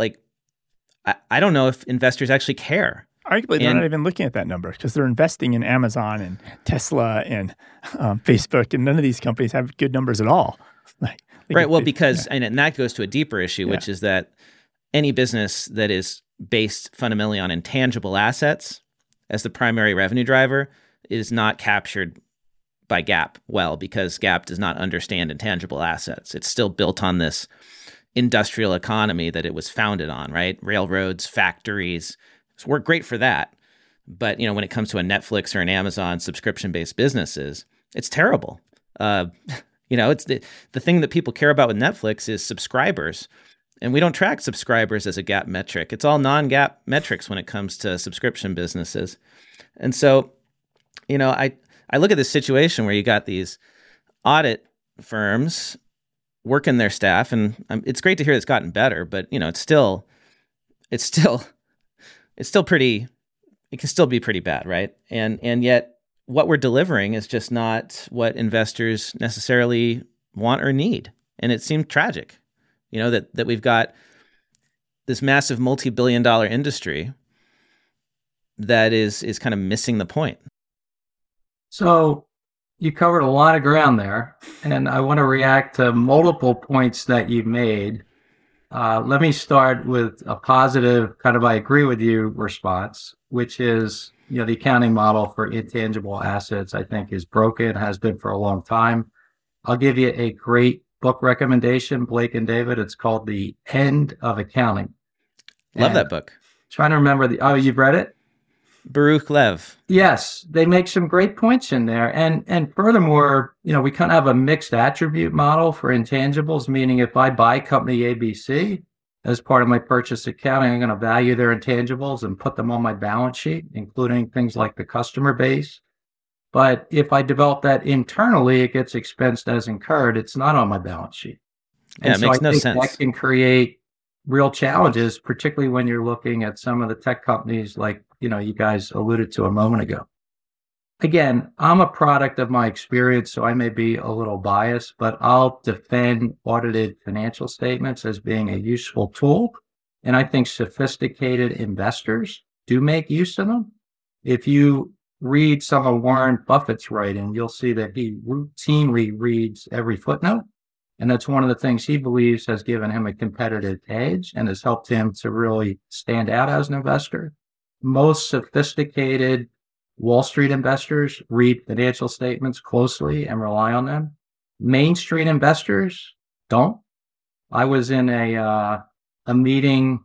I don't know if investors actually care. Arguably, they're not even looking at that number because they're investing in Amazon and Tesla and Facebook, and none of these companies have good numbers at all. And that goes to a deeper issue, which is that any business that is based fundamentally on intangible assets as the primary revenue driver is not captured by GAAP because GAAP does not understand intangible assets. It's still built on this industrial economy that it was founded on, right? Railroads, factories. So we're great for that. But, when it comes to a Netflix or an Amazon subscription-based businesses, it's terrible. It's the thing that people care about with Netflix is subscribers. And we don't track subscribers as a GAAP metric. It's all non-GAAP metrics when it comes to subscription businesses. And so, I look at this situation where you got these audit firms working their staff, and it's great to hear it's gotten better, but it can still be pretty bad, right? And yet what we're delivering is just not what investors necessarily want or need. And it seemed tragic, that we've got this massive multi-billion dollar industry that is kind of missing the point. So you covered a lot of ground there, and I want to react to multiple points that you made. Let me start with a positive kind of I agree with you response, which is, the accounting model for intangible assets, I think, is broken, has been for a long time. I'll give you a great book recommendation, Blake and David. It's called The End of Accounting. Love that book. Trying to remember you've read it? Baruch Lev. Yes, they make some great points in there. And furthermore, we kind of have a mixed attribute model for intangibles, meaning if I buy company ABC as part of my purchase accounting, I'm going to value their intangibles and put them on my balance sheet, including things like the customer base. But if I develop that internally, it gets expensed as incurred. It's not on my balance sheet. And it makes no sense. That can create real challenges, particularly when you're looking at some of the tech companies like you guys alluded to a moment ago. Again, I'm a product of my experience, so I may be a little biased, but I'll defend audited financial statements as being a useful tool. And I think sophisticated investors do make use of them. If you read some of Warren Buffett's writing, you'll see that he routinely reads every footnote. And that's one of the things he believes has given him a competitive edge and has helped him to really stand out as an investor. Most sophisticated Wall Street investors read financial statements closely and rely on them. Main Street investors don't. I was in a meeting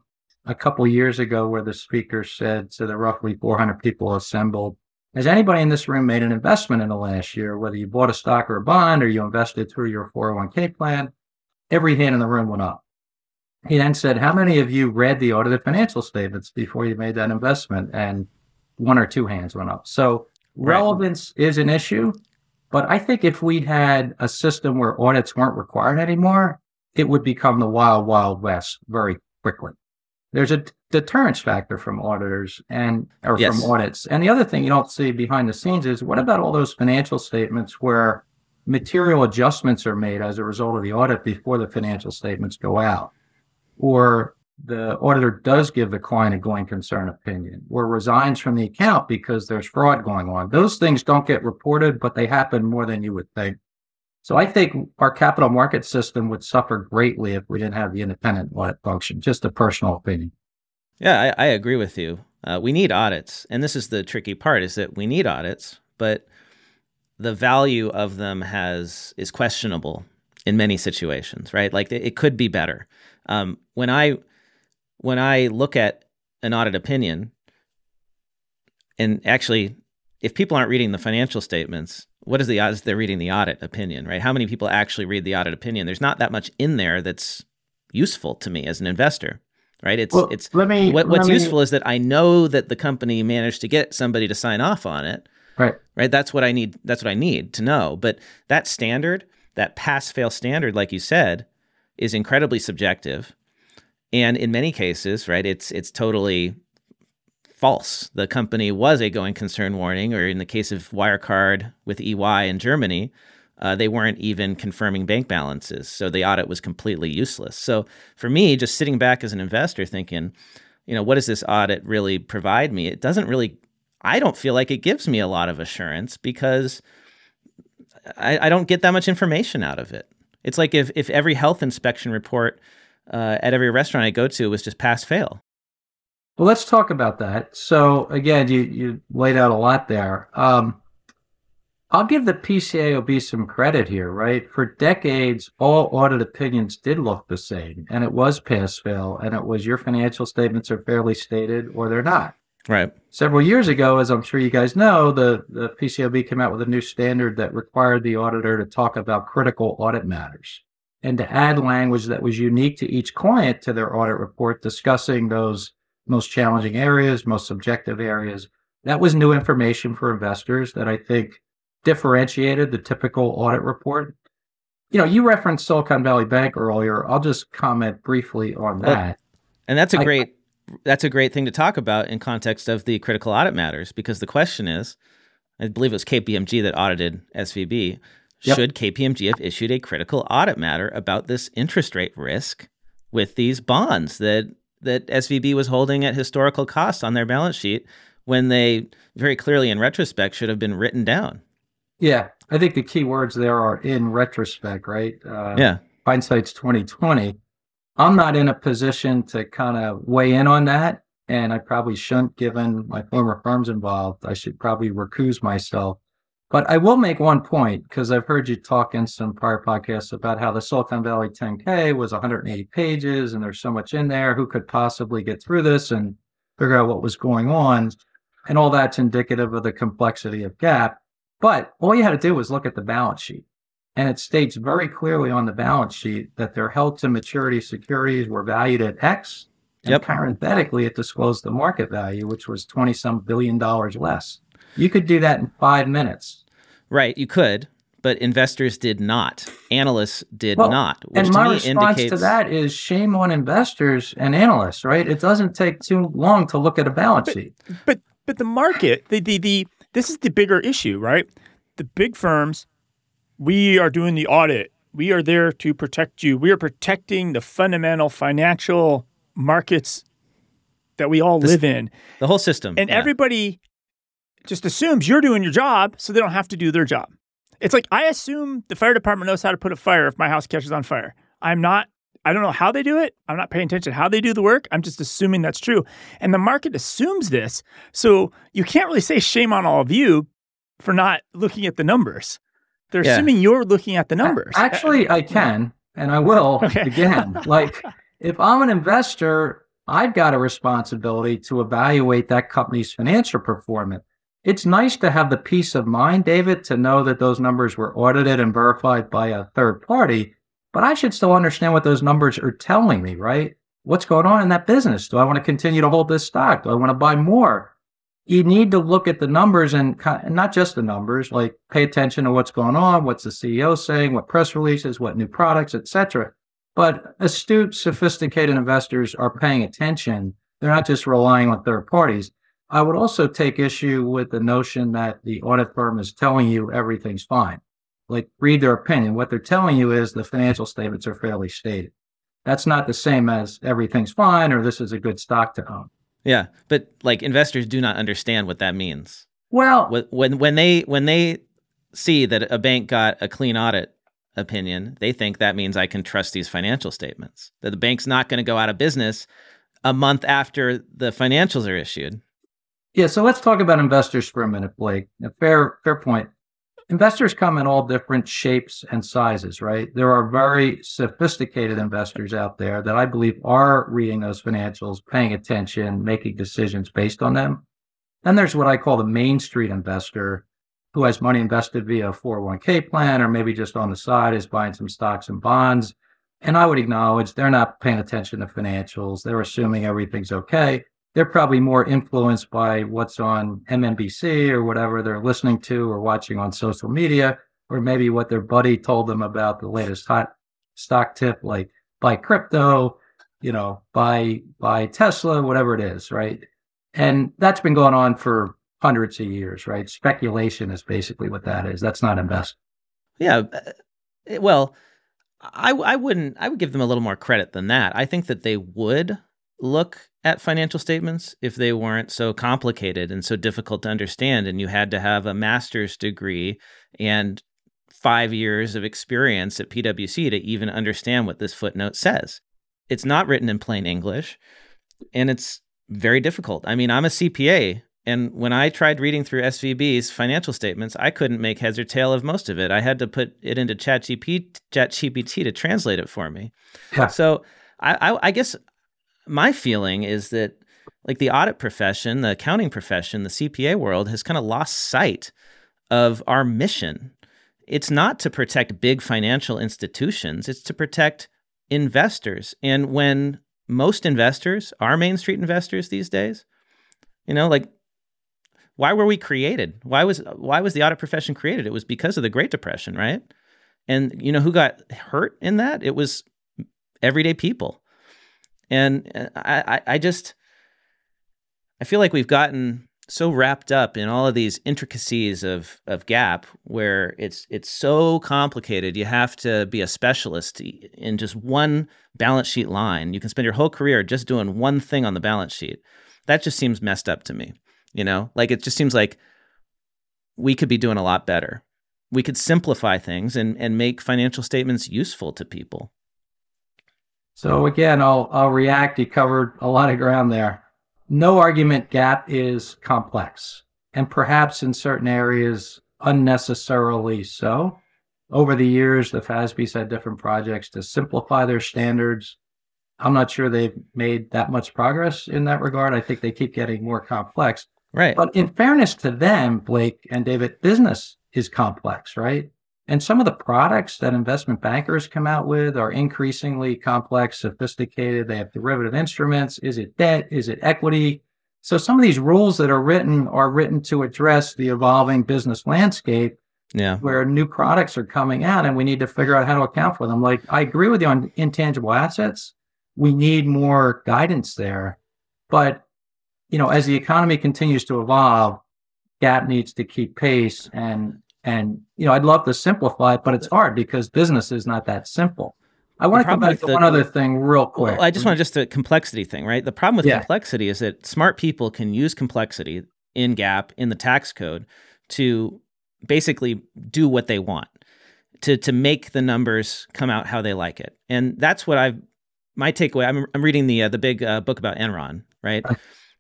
a couple years ago where the speaker said to the roughly 400 people assembled, has anybody in this room made an investment in the last year, whether you bought a stock or a bond or you invested through your 401k plan? Every hand in the room went up. He then said, how many of you read the audited financial statements before you made that investment? And one or two hands went up. So relevance is an issue, but I think if we'd had a system where audits weren't required anymore, it would become the wild, wild west very quickly. There's a deterrence factor from auditors from audits. And the other thing you don't see behind the scenes is what about all those financial statements where material adjustments are made as a result of the audit before the financial statements go out? Or the auditor does give the client a going concern opinion or resigns from the account because there's fraud going on. Those things don't get reported, but they happen more than you would think. So I think our capital market system would suffer greatly if we didn't have the independent audit function, just a personal opinion. Yeah, I agree with you. We need audits. And this is the tricky part is that we need audits, but the value of them is questionable in many situations, right? Like it could be better. When I look at an audit opinion, and actually, if people aren't reading the financial statements, what is the odds they're reading the audit opinion, right? How many people actually read the audit opinion? There's not that much in there that's useful to me as an investor. right? What's useful is that I know that the company managed to get somebody to sign off on it. Right. That's what I need to know. But that standard, that pass-fail standard, like you said, is incredibly subjective. And in many cases, right, it's totally false. The company was a going concern warning, or in the case of Wirecard with EY in Germany, they weren't even confirming bank balances. So the audit was completely useless. So for me, just sitting back as an investor thinking, what does this audit really provide me? It doesn't really, I don't feel like it gives me a lot of assurance because I don't get that much information out of it. It's like if every health inspection report at every restaurant I go to was just pass-fail. Well, let's talk about that. So again, you laid out a lot there. I'll give the PCAOB some credit here, right? For decades, all audit opinions did look the same, and it was pass-fail, and it was your financial statements are fairly stated or they're not. Right. Several years ago, as I'm sure you guys know, the PCAOB came out with a new standard that required the auditor to talk about critical audit matters and to add language that was unique to each client to their audit report, discussing those most challenging areas, most subjective areas. That was new information for investors that I think differentiated the typical audit report. You referenced Silicon Valley Bank earlier. I'll just comment briefly on that. And that's a great thing to talk about in context of the critical audit matters, because the question is, I believe it was KPMG that audited SVB. Yep. Should KPMG have issued a critical audit matter about this interest rate risk with these bonds that SVB was holding at historical cost on their balance sheet when they very clearly in retrospect should have been written down? Yeah, I think the key words there are in retrospect, right? Hindsight's 20/20. I'm not in a position to kind of weigh in on that, and I probably shouldn't, given my former firm's involved. I should probably recuse myself. But I will make one point, because I've heard you talk in some prior podcasts about how the Silicon Valley 10K was 180 pages, and there's so much in there. Who could possibly get through this and figure out what was going on? And all that's indicative of the complexity of GAAP. But all you had to do was look at the balance sheet. And it states very clearly on the balance sheet that their held to maturity securities were valued at X. And parenthetically, it disclosed the market value, which was $20-some billion less. You could do that in 5 minutes. Right, you could, but investors did not. Analysts did not. Which and my response to that is shame on investors and analysts, right? It doesn't take too long to look at a balance sheet. But the market, this is the bigger issue, right? The big firms, we are doing the audit. We are there to protect you. We are protecting the fundamental financial markets that we all live in. The whole system. And everybody just assumes you're doing your job, so they don't have to do their job. It's like, I assume the fire department knows how to put a fire if my house catches on fire. I don't know how they do it. I'm not paying attention to how they do the work. I'm just assuming that's true. And the market assumes this. So you can't really say shame on all of you for not looking at the numbers. They're assuming you're looking at the numbers. Actually, I can, and I will again. Like, if I'm an investor, I've got a responsibility to evaluate that company's financial performance. It's nice to have the peace of mind, David, to know that those numbers were audited and verified by a third party, but I should still understand what those numbers are telling me, right? What's going on in that business? Do I want to continue to hold this stock? Do I want to buy more? You need to look at the numbers, and not just the numbers, like pay attention to what's going on, what's the CEO saying, what press releases, what new products, et cetera. But astute, sophisticated investors are paying attention. They're not just relying on third parties. I would also take issue with the notion that the audit firm is telling you everything's fine. Like, read their opinion. What they're telling you is the financial statements are fairly stated. That's not the same as everything's fine or this is a good stock to own. Yeah, but like, investors do not understand what that means. Well, when they see that a bank got a clean audit opinion, they think that means I can trust these financial statements, that the bank's not going to go out of business a month after the financials are issued. Yeah, so let's talk about investors for a minute, Blake. A fair point. Investors come in all different shapes and sizes, right? There are very sophisticated investors out there that I believe are reading those financials, paying attention, making decisions based on them. Then there's what I call the Main Street investor, who has money invested via a 401k plan, or maybe just on the side is buying some stocks and bonds. And I would acknowledge they're not paying attention to financials. They're assuming everything's okay. They're probably more influenced by what's on MNBC or whatever they're listening to or watching on social media, or maybe what their buddy told them about the latest hot stock tip, like buy crypto, you know, buy Tesla, whatever it is, right? And that's been going on for hundreds of years, right? Speculation is basically what that is. That's not investing. Yeah. Well, I would give them a little more credit than that. I think that they would look at financial statements if they weren't so complicated and so difficult to understand, and you had to have a master's degree and 5 years of experience at PwC to even understand what this footnote says. It's not written in plain English, and it's very difficult. I mean, I'm a CPA, and when I tried reading through SVB's financial statements, I couldn't make heads or tail of most of it. I had to put it into ChatGPT to translate it for me. Yeah. So I guess my feeling is that, like, the audit profession, the accounting profession, the CPA world has kind of lost sight of our mission. It's not to protect big financial institutions. It's to protect investors. And when most investors are Main Street investors these days, you know, like, why were we created? Why was the audit profession created? It was because of the Great Depression, right? And you know who got hurt in that? It was everyday people. And I feel like we've gotten so wrapped up in all of these intricacies of GAAP, where it's so complicated. You have to be a specialist in just one balance sheet line. You can spend your whole career just doing one thing on the balance sheet. That just seems messed up to me. You know, like, it just seems like we could be doing a lot better. We could simplify things and make financial statements useful to people. So again, I'll react. You covered a lot of ground there. No argument GAAP is complex, and perhaps in certain areas unnecessarily so. Over the years, the FASB's had different projects to simplify their standards. I'm not sure they've made that much progress in that regard. I think they keep getting more complex. Right. But in fairness to them, Blake and David, business is complex, right? And some of the products that investment bankers come out with are increasingly complex, sophisticated. They have derivative instruments. Is it debt? Is it equity? So some of these rules that are written to address the evolving business landscape, yeah, where new products are coming out, and we need to figure out how to account for them. Like, I agree with you on intangible assets. We need more guidance there. But, you know, as the economy continues to evolve, GAAP needs to keep pace. And you know, I'd love to simplify it, but it's hard because business is not that simple. I want to come back to one other thing real quick. Well, I just want to the complexity thing, right? The problem with complexity is that smart people can use complexity in GAAP, in the tax code, to basically do what they want, to make the numbers come out how they like it. And that's what my takeaway. I'm reading the big book about Enron, right?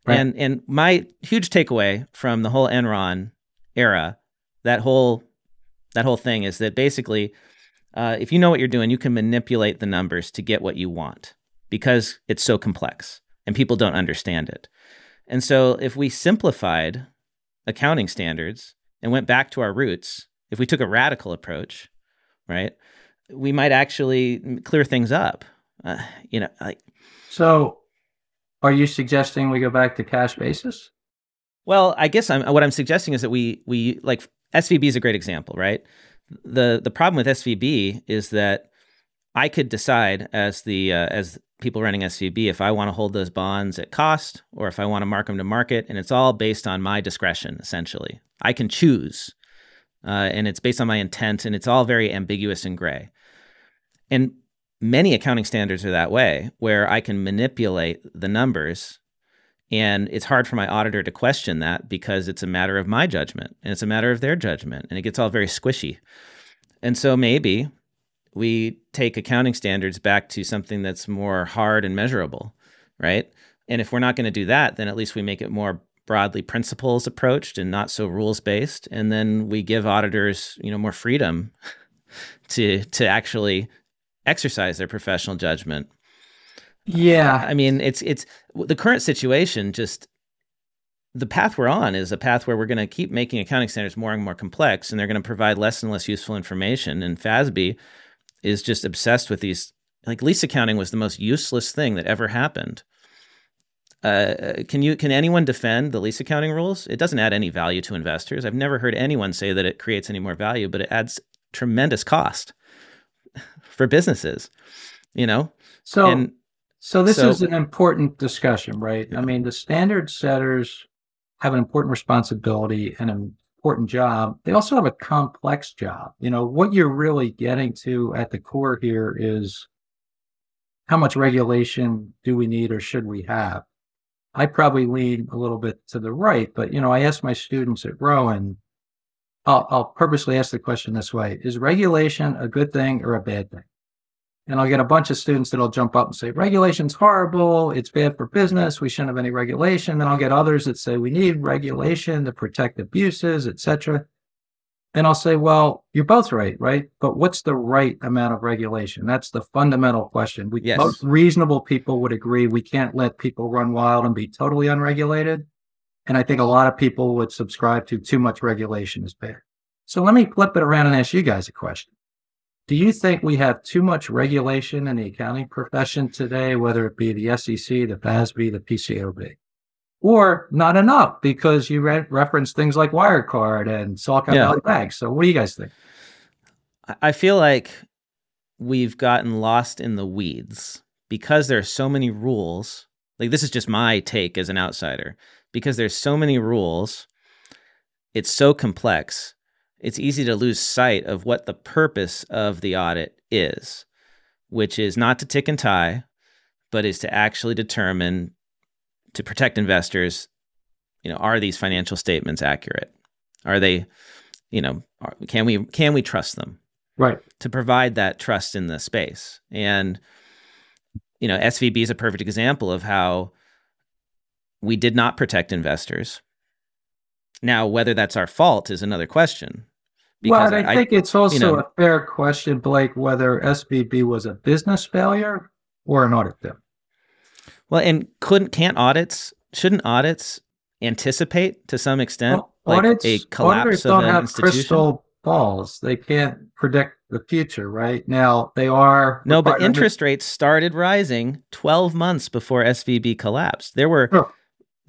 Right. And my huge takeaway from the whole Enron era, that whole thing, is that basically, if you know what you're doing, you can manipulate the numbers to get what you want because it's so complex and people don't understand it. And so if we simplified accounting standards and went back to our roots, if we took a radical approach, right, we might actually clear things up. So are you suggesting we go back to cash basis? Well, I guess what I'm suggesting is that we like, SVB is a great example, right? The problem with SVB is that I could decide as people running SVB if I want to hold those bonds at cost or if I want to mark them to market, and it's all based on my discretion, essentially. I can choose, and it's based on my intent, and it's all very ambiguous and gray. And many accounting standards are that way, where I can manipulate the numbers. And it's hard for my auditor to question that because it's a matter of my judgment and it's a matter of their judgment, and it gets all very squishy. And so maybe we take accounting standards back to something that's more hard and measurable, right? And if we're not going to do that, then at least we make it more broadly principles approached and not so rules based. And then we give auditors, you know, more freedom to actually exercise their professional judgment. Yeah. I mean, it's the current situation, just the path we're on is a path where we're going to keep making accounting standards more and more complex, and they're going to provide less and less useful information. And FASB is just obsessed with these Like lease accounting was the most useless thing that ever happened. Can anyone defend the lease accounting rules? It doesn't add any value to investors. I've never heard anyone say that it creates any more value, but it adds tremendous cost for businesses, you know? So is an important discussion, right? Yeah. I mean, the standard setters have an important responsibility and an important job. They also have a complex job. You know, what you're really getting to at the core here is how much regulation do we need or should we have? I probably lean a little bit to the right, but, you know, I ask my students at Rowan, I'll purposely ask the question this way: is regulation a good thing or a bad thing? And I'll get a bunch of students that'll jump up and say, regulation's horrible, it's bad for business, we shouldn't have any regulation. Then I'll get others that say, we need regulation to protect abuses, et cetera. Then I'll say, well, you're both right? But what's the right amount of regulation? That's the fundamental question. Yes. Most reasonable people would agree we can't let people run wild and be totally unregulated. And I think a lot of people would subscribe to too much regulation is bad. So let me flip it around and ask you guys a question. Do you think we have too much regulation in the accounting profession today, whether it be the SEC, the FASB, the PCAOB, or not enough? Because you reference things like Wirecard and Silicon Valley Bank. So what do you guys think? I feel like we've gotten lost in the weeds because there are so many rules. Like, this is just my take as an outsider. Because there's so many rules, it's so complex, it's easy to lose sight of what the purpose of the audit is, which is not to tick and tie, but is to actually determine, to protect investors, you know, are these financial statements accurate? Are they, you know, can we trust them? Right. To provide that trust in the space. And, you know, SVB is a perfect example of how we did not protect investors. Now, whether that's our fault is another question. Because well, I think it's also a fair question, Blake, whether SVB was a business failure or an audit failure. Well, and shouldn't audits anticipate to some extent a collapse of an institution? Auditors don't have crystal balls. They can't predict the future, right? Now, they are... No, but interest rates started rising 12 months before SVB collapsed. There were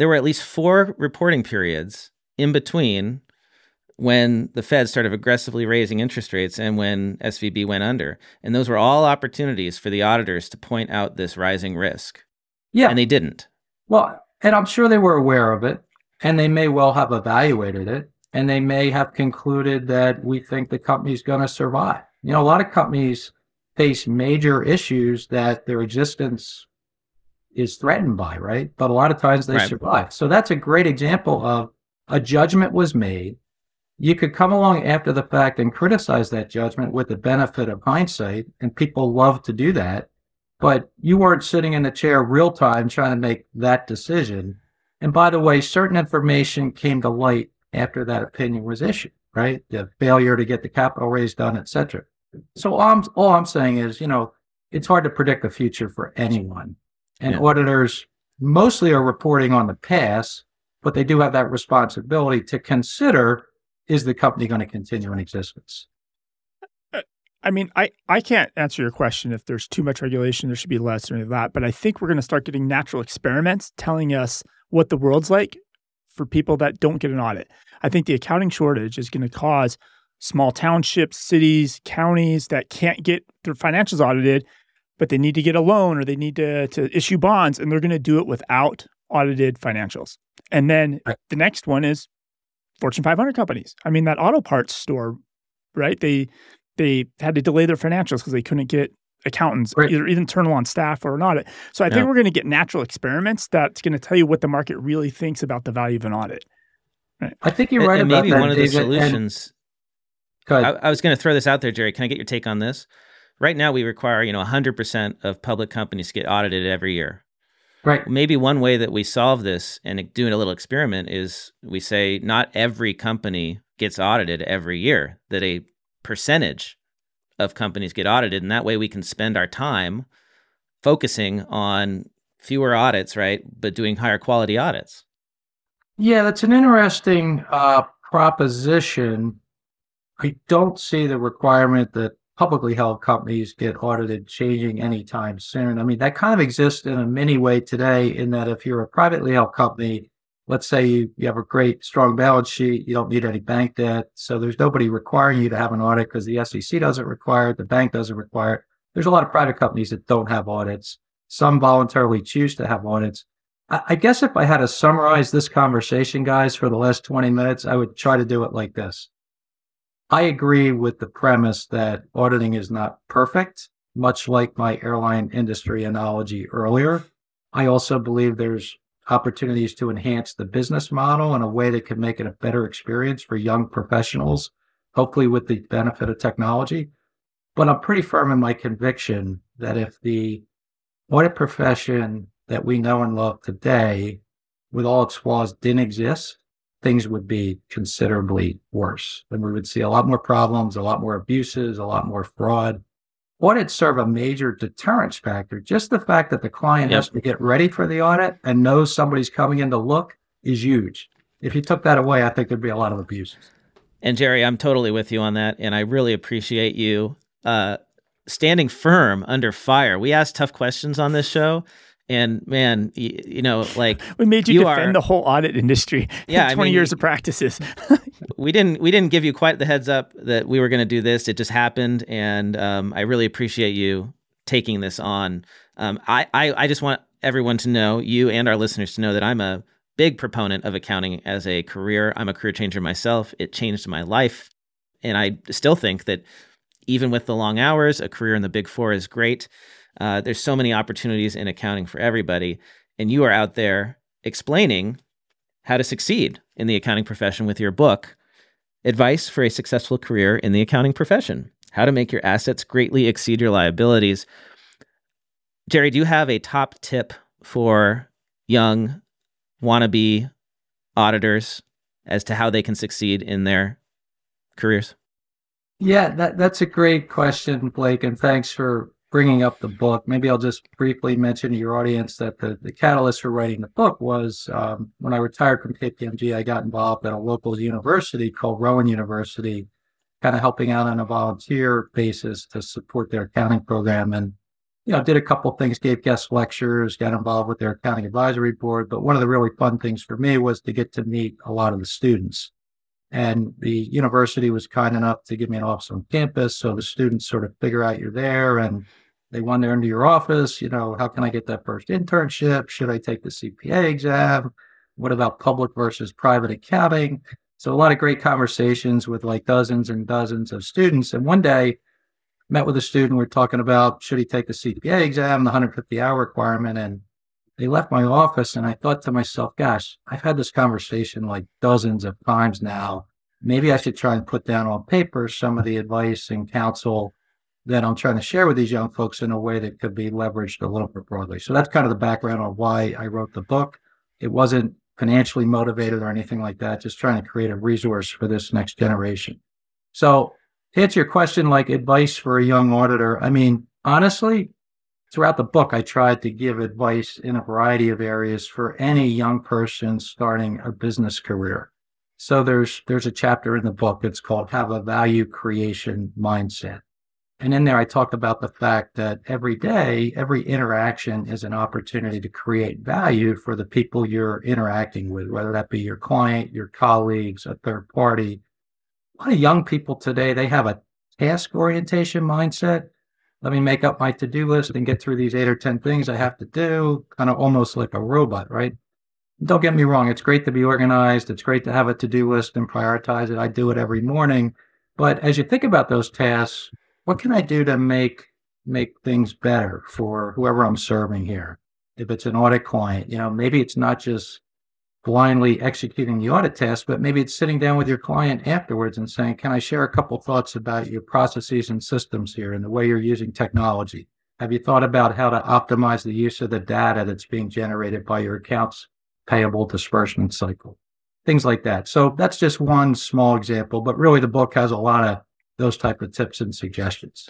at least 4 reporting periods in between when the Fed started aggressively raising interest rates and when SVB went under. And those were all opportunities for the auditors to point out this rising risk. Yeah. And they didn't. Well, and I'm sure they were aware of it, and they may well have evaluated it, and they may have concluded that we think the company's going to survive. You know, a lot of companies face major issues that their existence is threatened by, right? But a lot of times they survive. So that's a great example of a judgment was made. You could come along after the fact and criticize that judgment with the benefit of hindsight, and people love to do that, but you weren't sitting in the chair real time trying to make that decision. And by the way, certain information came to light after that opinion was issued, right? The failure to get the capital raise done, et cetera. So all I'm saying is, you know, it's hard to predict the future for anyone. And auditors mostly are reporting on the past, but they do have that responsibility to consider, is the company going to continue in existence? I mean, I can't answer your question if there's too much regulation, there should be less or any of that. But I think we're going to start getting natural experiments telling us what the world's like for people that don't get an audit. I think the accounting shortage is going to cause small townships, cities, counties that can't get their financials audited, but they need to get a loan or they need to issue bonds, and they're going to do it without audited financials. And then the next one is Fortune 500 companies. I mean, that auto parts store, right? They had to delay their financials because they couldn't get accountants, either internal on staff or an audit. So I think we're going to get natural experiments that's going to tell you what the market really thinks about the value of an audit. Right. I think you're right about that, David. Maybe one of the solutions, I was going to throw this out there, Jerry. Can I get your take on this? Right now, we require 100% of public companies to get audited every year. Right. Maybe one way that we solve this and doing a little experiment is we say not every company gets audited every year, that a percentage of companies get audited. And that way we can spend our time focusing on fewer audits, right, but doing higher quality audits. Yeah, that's an interesting proposition. I don't see the requirement that publicly held companies get audited changing anytime soon. I mean, that kind of exists in a mini way today, in that if you're a privately held company, let's say you have a great, strong balance sheet, you don't need any bank debt, so there's nobody requiring you to have an audit because the SEC doesn't require it, the bank doesn't require it. There's a lot of private companies that don't have audits. Some voluntarily choose to have audits. I guess if I had to summarize this conversation, guys, for the last 20 minutes, I would try to do it like this. I agree with the premise that auditing is not perfect, much like my airline industry analogy earlier. I also believe there's opportunities to enhance the business model in a way that can make it a better experience for young professionals, hopefully with the benefit of technology. But I'm pretty firm in my conviction that if the audit profession that we know and love today, with all its flaws, didn't exist, things would be considerably worse. And we would see a lot more problems, a lot more abuses, a lot more fraud. Audits serve a major deterrence factor. Just the fact that the client has to get ready for the audit and knows somebody's coming in to look is huge. If you took that away, I think there'd be a lot of abuses. And Jerry, I'm totally with you on that. And I really appreciate you standing firm under fire. We ask tough questions on this show. And man, you know, we made you defend the whole audit industry. Yeah, 20 years of practices. we didn't give you quite the heads up that we were going to do this. It just happened, and I really appreciate you taking this on. I just want everyone to know, you and our listeners to know, that I'm a big proponent of accounting as a career. I'm a career changer myself. It changed my life, and I still think that even with the long hours, a career in the Big Four is great. There's so many opportunities in accounting for everybody, and you are out there explaining how to succeed in the accounting profession with your book, Advice for a Successful Career in the Accounting Profession, How to Make Your Assets Greatly Exceed Your Liabilities. Jerry, do you have a top tip for young wannabe auditors as to how they can succeed in their careers? Yeah, that's a great question, Blake, and thanks for bringing up the book. Maybe I'll just briefly mention to your audience that the catalyst for writing the book was when I retired from KPMG, I got involved at a local university called Rowan University, kind of helping out on a volunteer basis to support their accounting program. And, you know, did a couple of things, gave guest lectures, got involved with their accounting advisory board. But one of the really fun things for me was to get to meet a lot of the students. And the university was kind enough to give me an office on campus. So the students sort of figure out you're there and they wander into your office. You know, how can I get that first internship? Should I take the CPA exam? What about public versus private accounting? So a lot of great conversations with like dozens and dozens of students. And one day met with a student, we're talking about, should he take the CPA exam, the 150-hour requirement? And they left my office, and I thought to myself, gosh, I've had this conversation like dozens of times now. Maybe I should try and put down on paper some of the advice and counsel that I'm trying to share with these young folks in a way that could be leveraged a little bit broadly. So that's kind of the background on why I wrote the book. It wasn't financially motivated or anything like that, just trying to create a resource for this next generation. So to answer your question, like advice for a young auditor, I mean, honestly, throughout the book, I tried to give advice in a variety of areas for any young person starting a business career. So there's a chapter in the book that's called Have a Value Creation Mindset. And in there, I talked about the fact that every day, every interaction is an opportunity to create value for the people you're interacting with, whether that be your client, your colleagues, a third party. A lot of young people today, they have a task orientation mindset. Let me make up my to-do list and get through these 8 or 10 things I have to do, kind of almost like a robot, right? Don't get me wrong. It's great to be organized. It's great to have a to-do list and prioritize it. I do it every morning. But as you think about those tasks, what can I do to make things better for whoever I'm serving here? If it's an audit client, you know, maybe it's not just blindly executing the audit task, but maybe it's sitting down with your client afterwards and saying, can I share a couple thoughts about your processes and systems here and the way you're using technology? Have you thought about how to optimize the use of the data that's being generated by your accounts payable disbursement cycle? Things like that. So that's just one small example, but really the book has a lot of those type of tips and suggestions.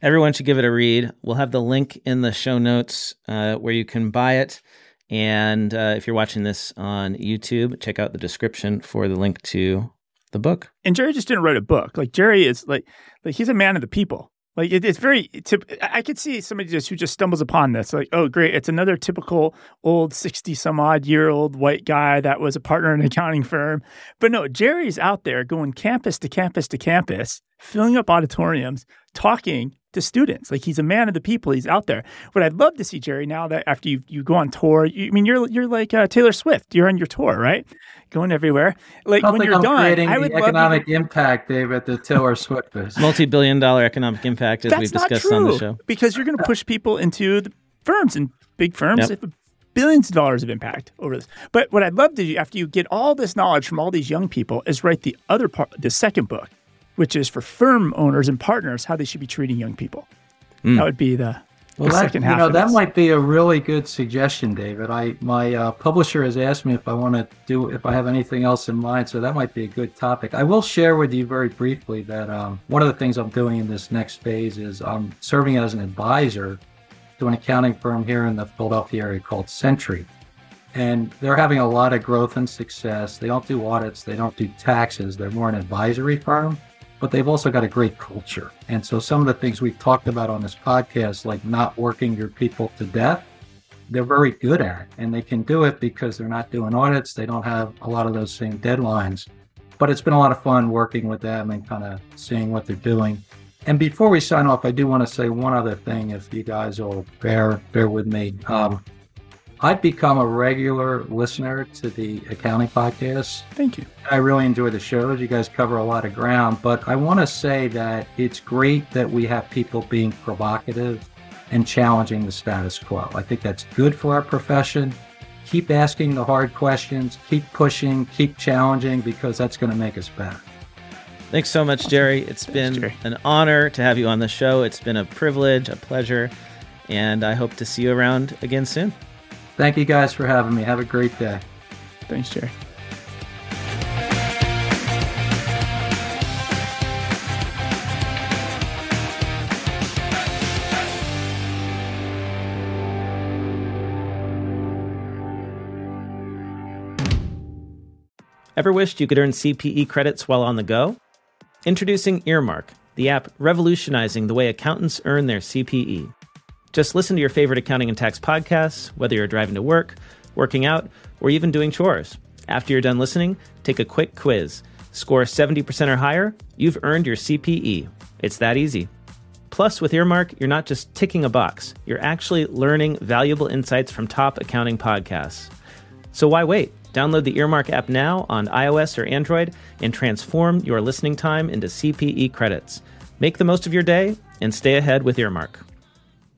Everyone should give it a read. We'll have the link in the show notes where you can buy it. And if you're watching this on YouTube, check out the description for the link to the book. And Jerry just didn't write a book. Like Jerry is like he's a man of the people. Like it's very, I could see somebody just who just stumbles upon this. Like, oh, great. It's another typical old 60 some odd year old white guy that was a partner in an accounting firm. But no, Jerry's out there going campus to campus to campus, filling up auditoriums, talking to students. Like he's a man of the people. He's out there. What I'd love to see, Jerry, now that after you go on tour, I mean, you're like Taylor Swift. You're on your tour, right? Going everywhere. Like I don't when think you're I'm done, creating I would the love economic to... impact, David, that Taylor Swift is multi-billion-dollar economic impact, as we've discussed on the show. Because you're going to push people into the firms and big firms. Yep. Billions of dollars of impact over this. But what I'd love to do after you get all this knowledge from all these young people is write the other part, the second book, which is for firm owners and partners, how they should be treating young people. Mm. That would be the second half. You know, that might be a really good suggestion, David. My publisher has asked me if I have anything else in mind, so that might be a good topic. I will share with you very briefly that one of the things I'm doing in this next phase is I'm serving as an advisor to an accounting firm here in the Philadelphia area called Century. And they're having a lot of growth and success. They don't do audits. They don't do taxes. They're more an advisory firm. But they've also got a great culture. And so some of the things we've talked about on this podcast, like not working your people to death, they're very good at it. And they can do it because they're not doing audits. They don't have a lot of those same deadlines. But it's been a lot of fun working with them and kind of seeing what they're doing. And before we sign off, I do want to say one other thing, if you guys will bear with me. I've become a regular listener to the accounting podcast. Thank you. I really enjoy the shows. You guys cover a lot of ground, but I want to say that it's great that we have people being provocative and challenging the status quo. I think that's good for our profession. Keep asking the hard questions, keep pushing, keep challenging, because that's going to make us better. Thanks so much, Jerry. It's been an honor to have you on the show. It's been a privilege, a pleasure, and I hope to see you around again soon. Thank you guys for having me. Have a great day. Thanks, Jerry. Ever wished you could earn CPE credits while on the go? Introducing Earmark, the app revolutionizing the way accountants earn their CPE. Just listen to your favorite accounting and tax podcasts, whether you're driving to work, working out, or even doing chores. After you're done listening, take a quick quiz. Score 70% or higher, you've earned your CPE. It's that easy. Plus, with Earmark, you're not just ticking a box. You're actually learning valuable insights from top accounting podcasts. So why wait? Download the Earmark app now on iOS or Android and transform your listening time into CPE credits. Make the most of your day and stay ahead with Earmark.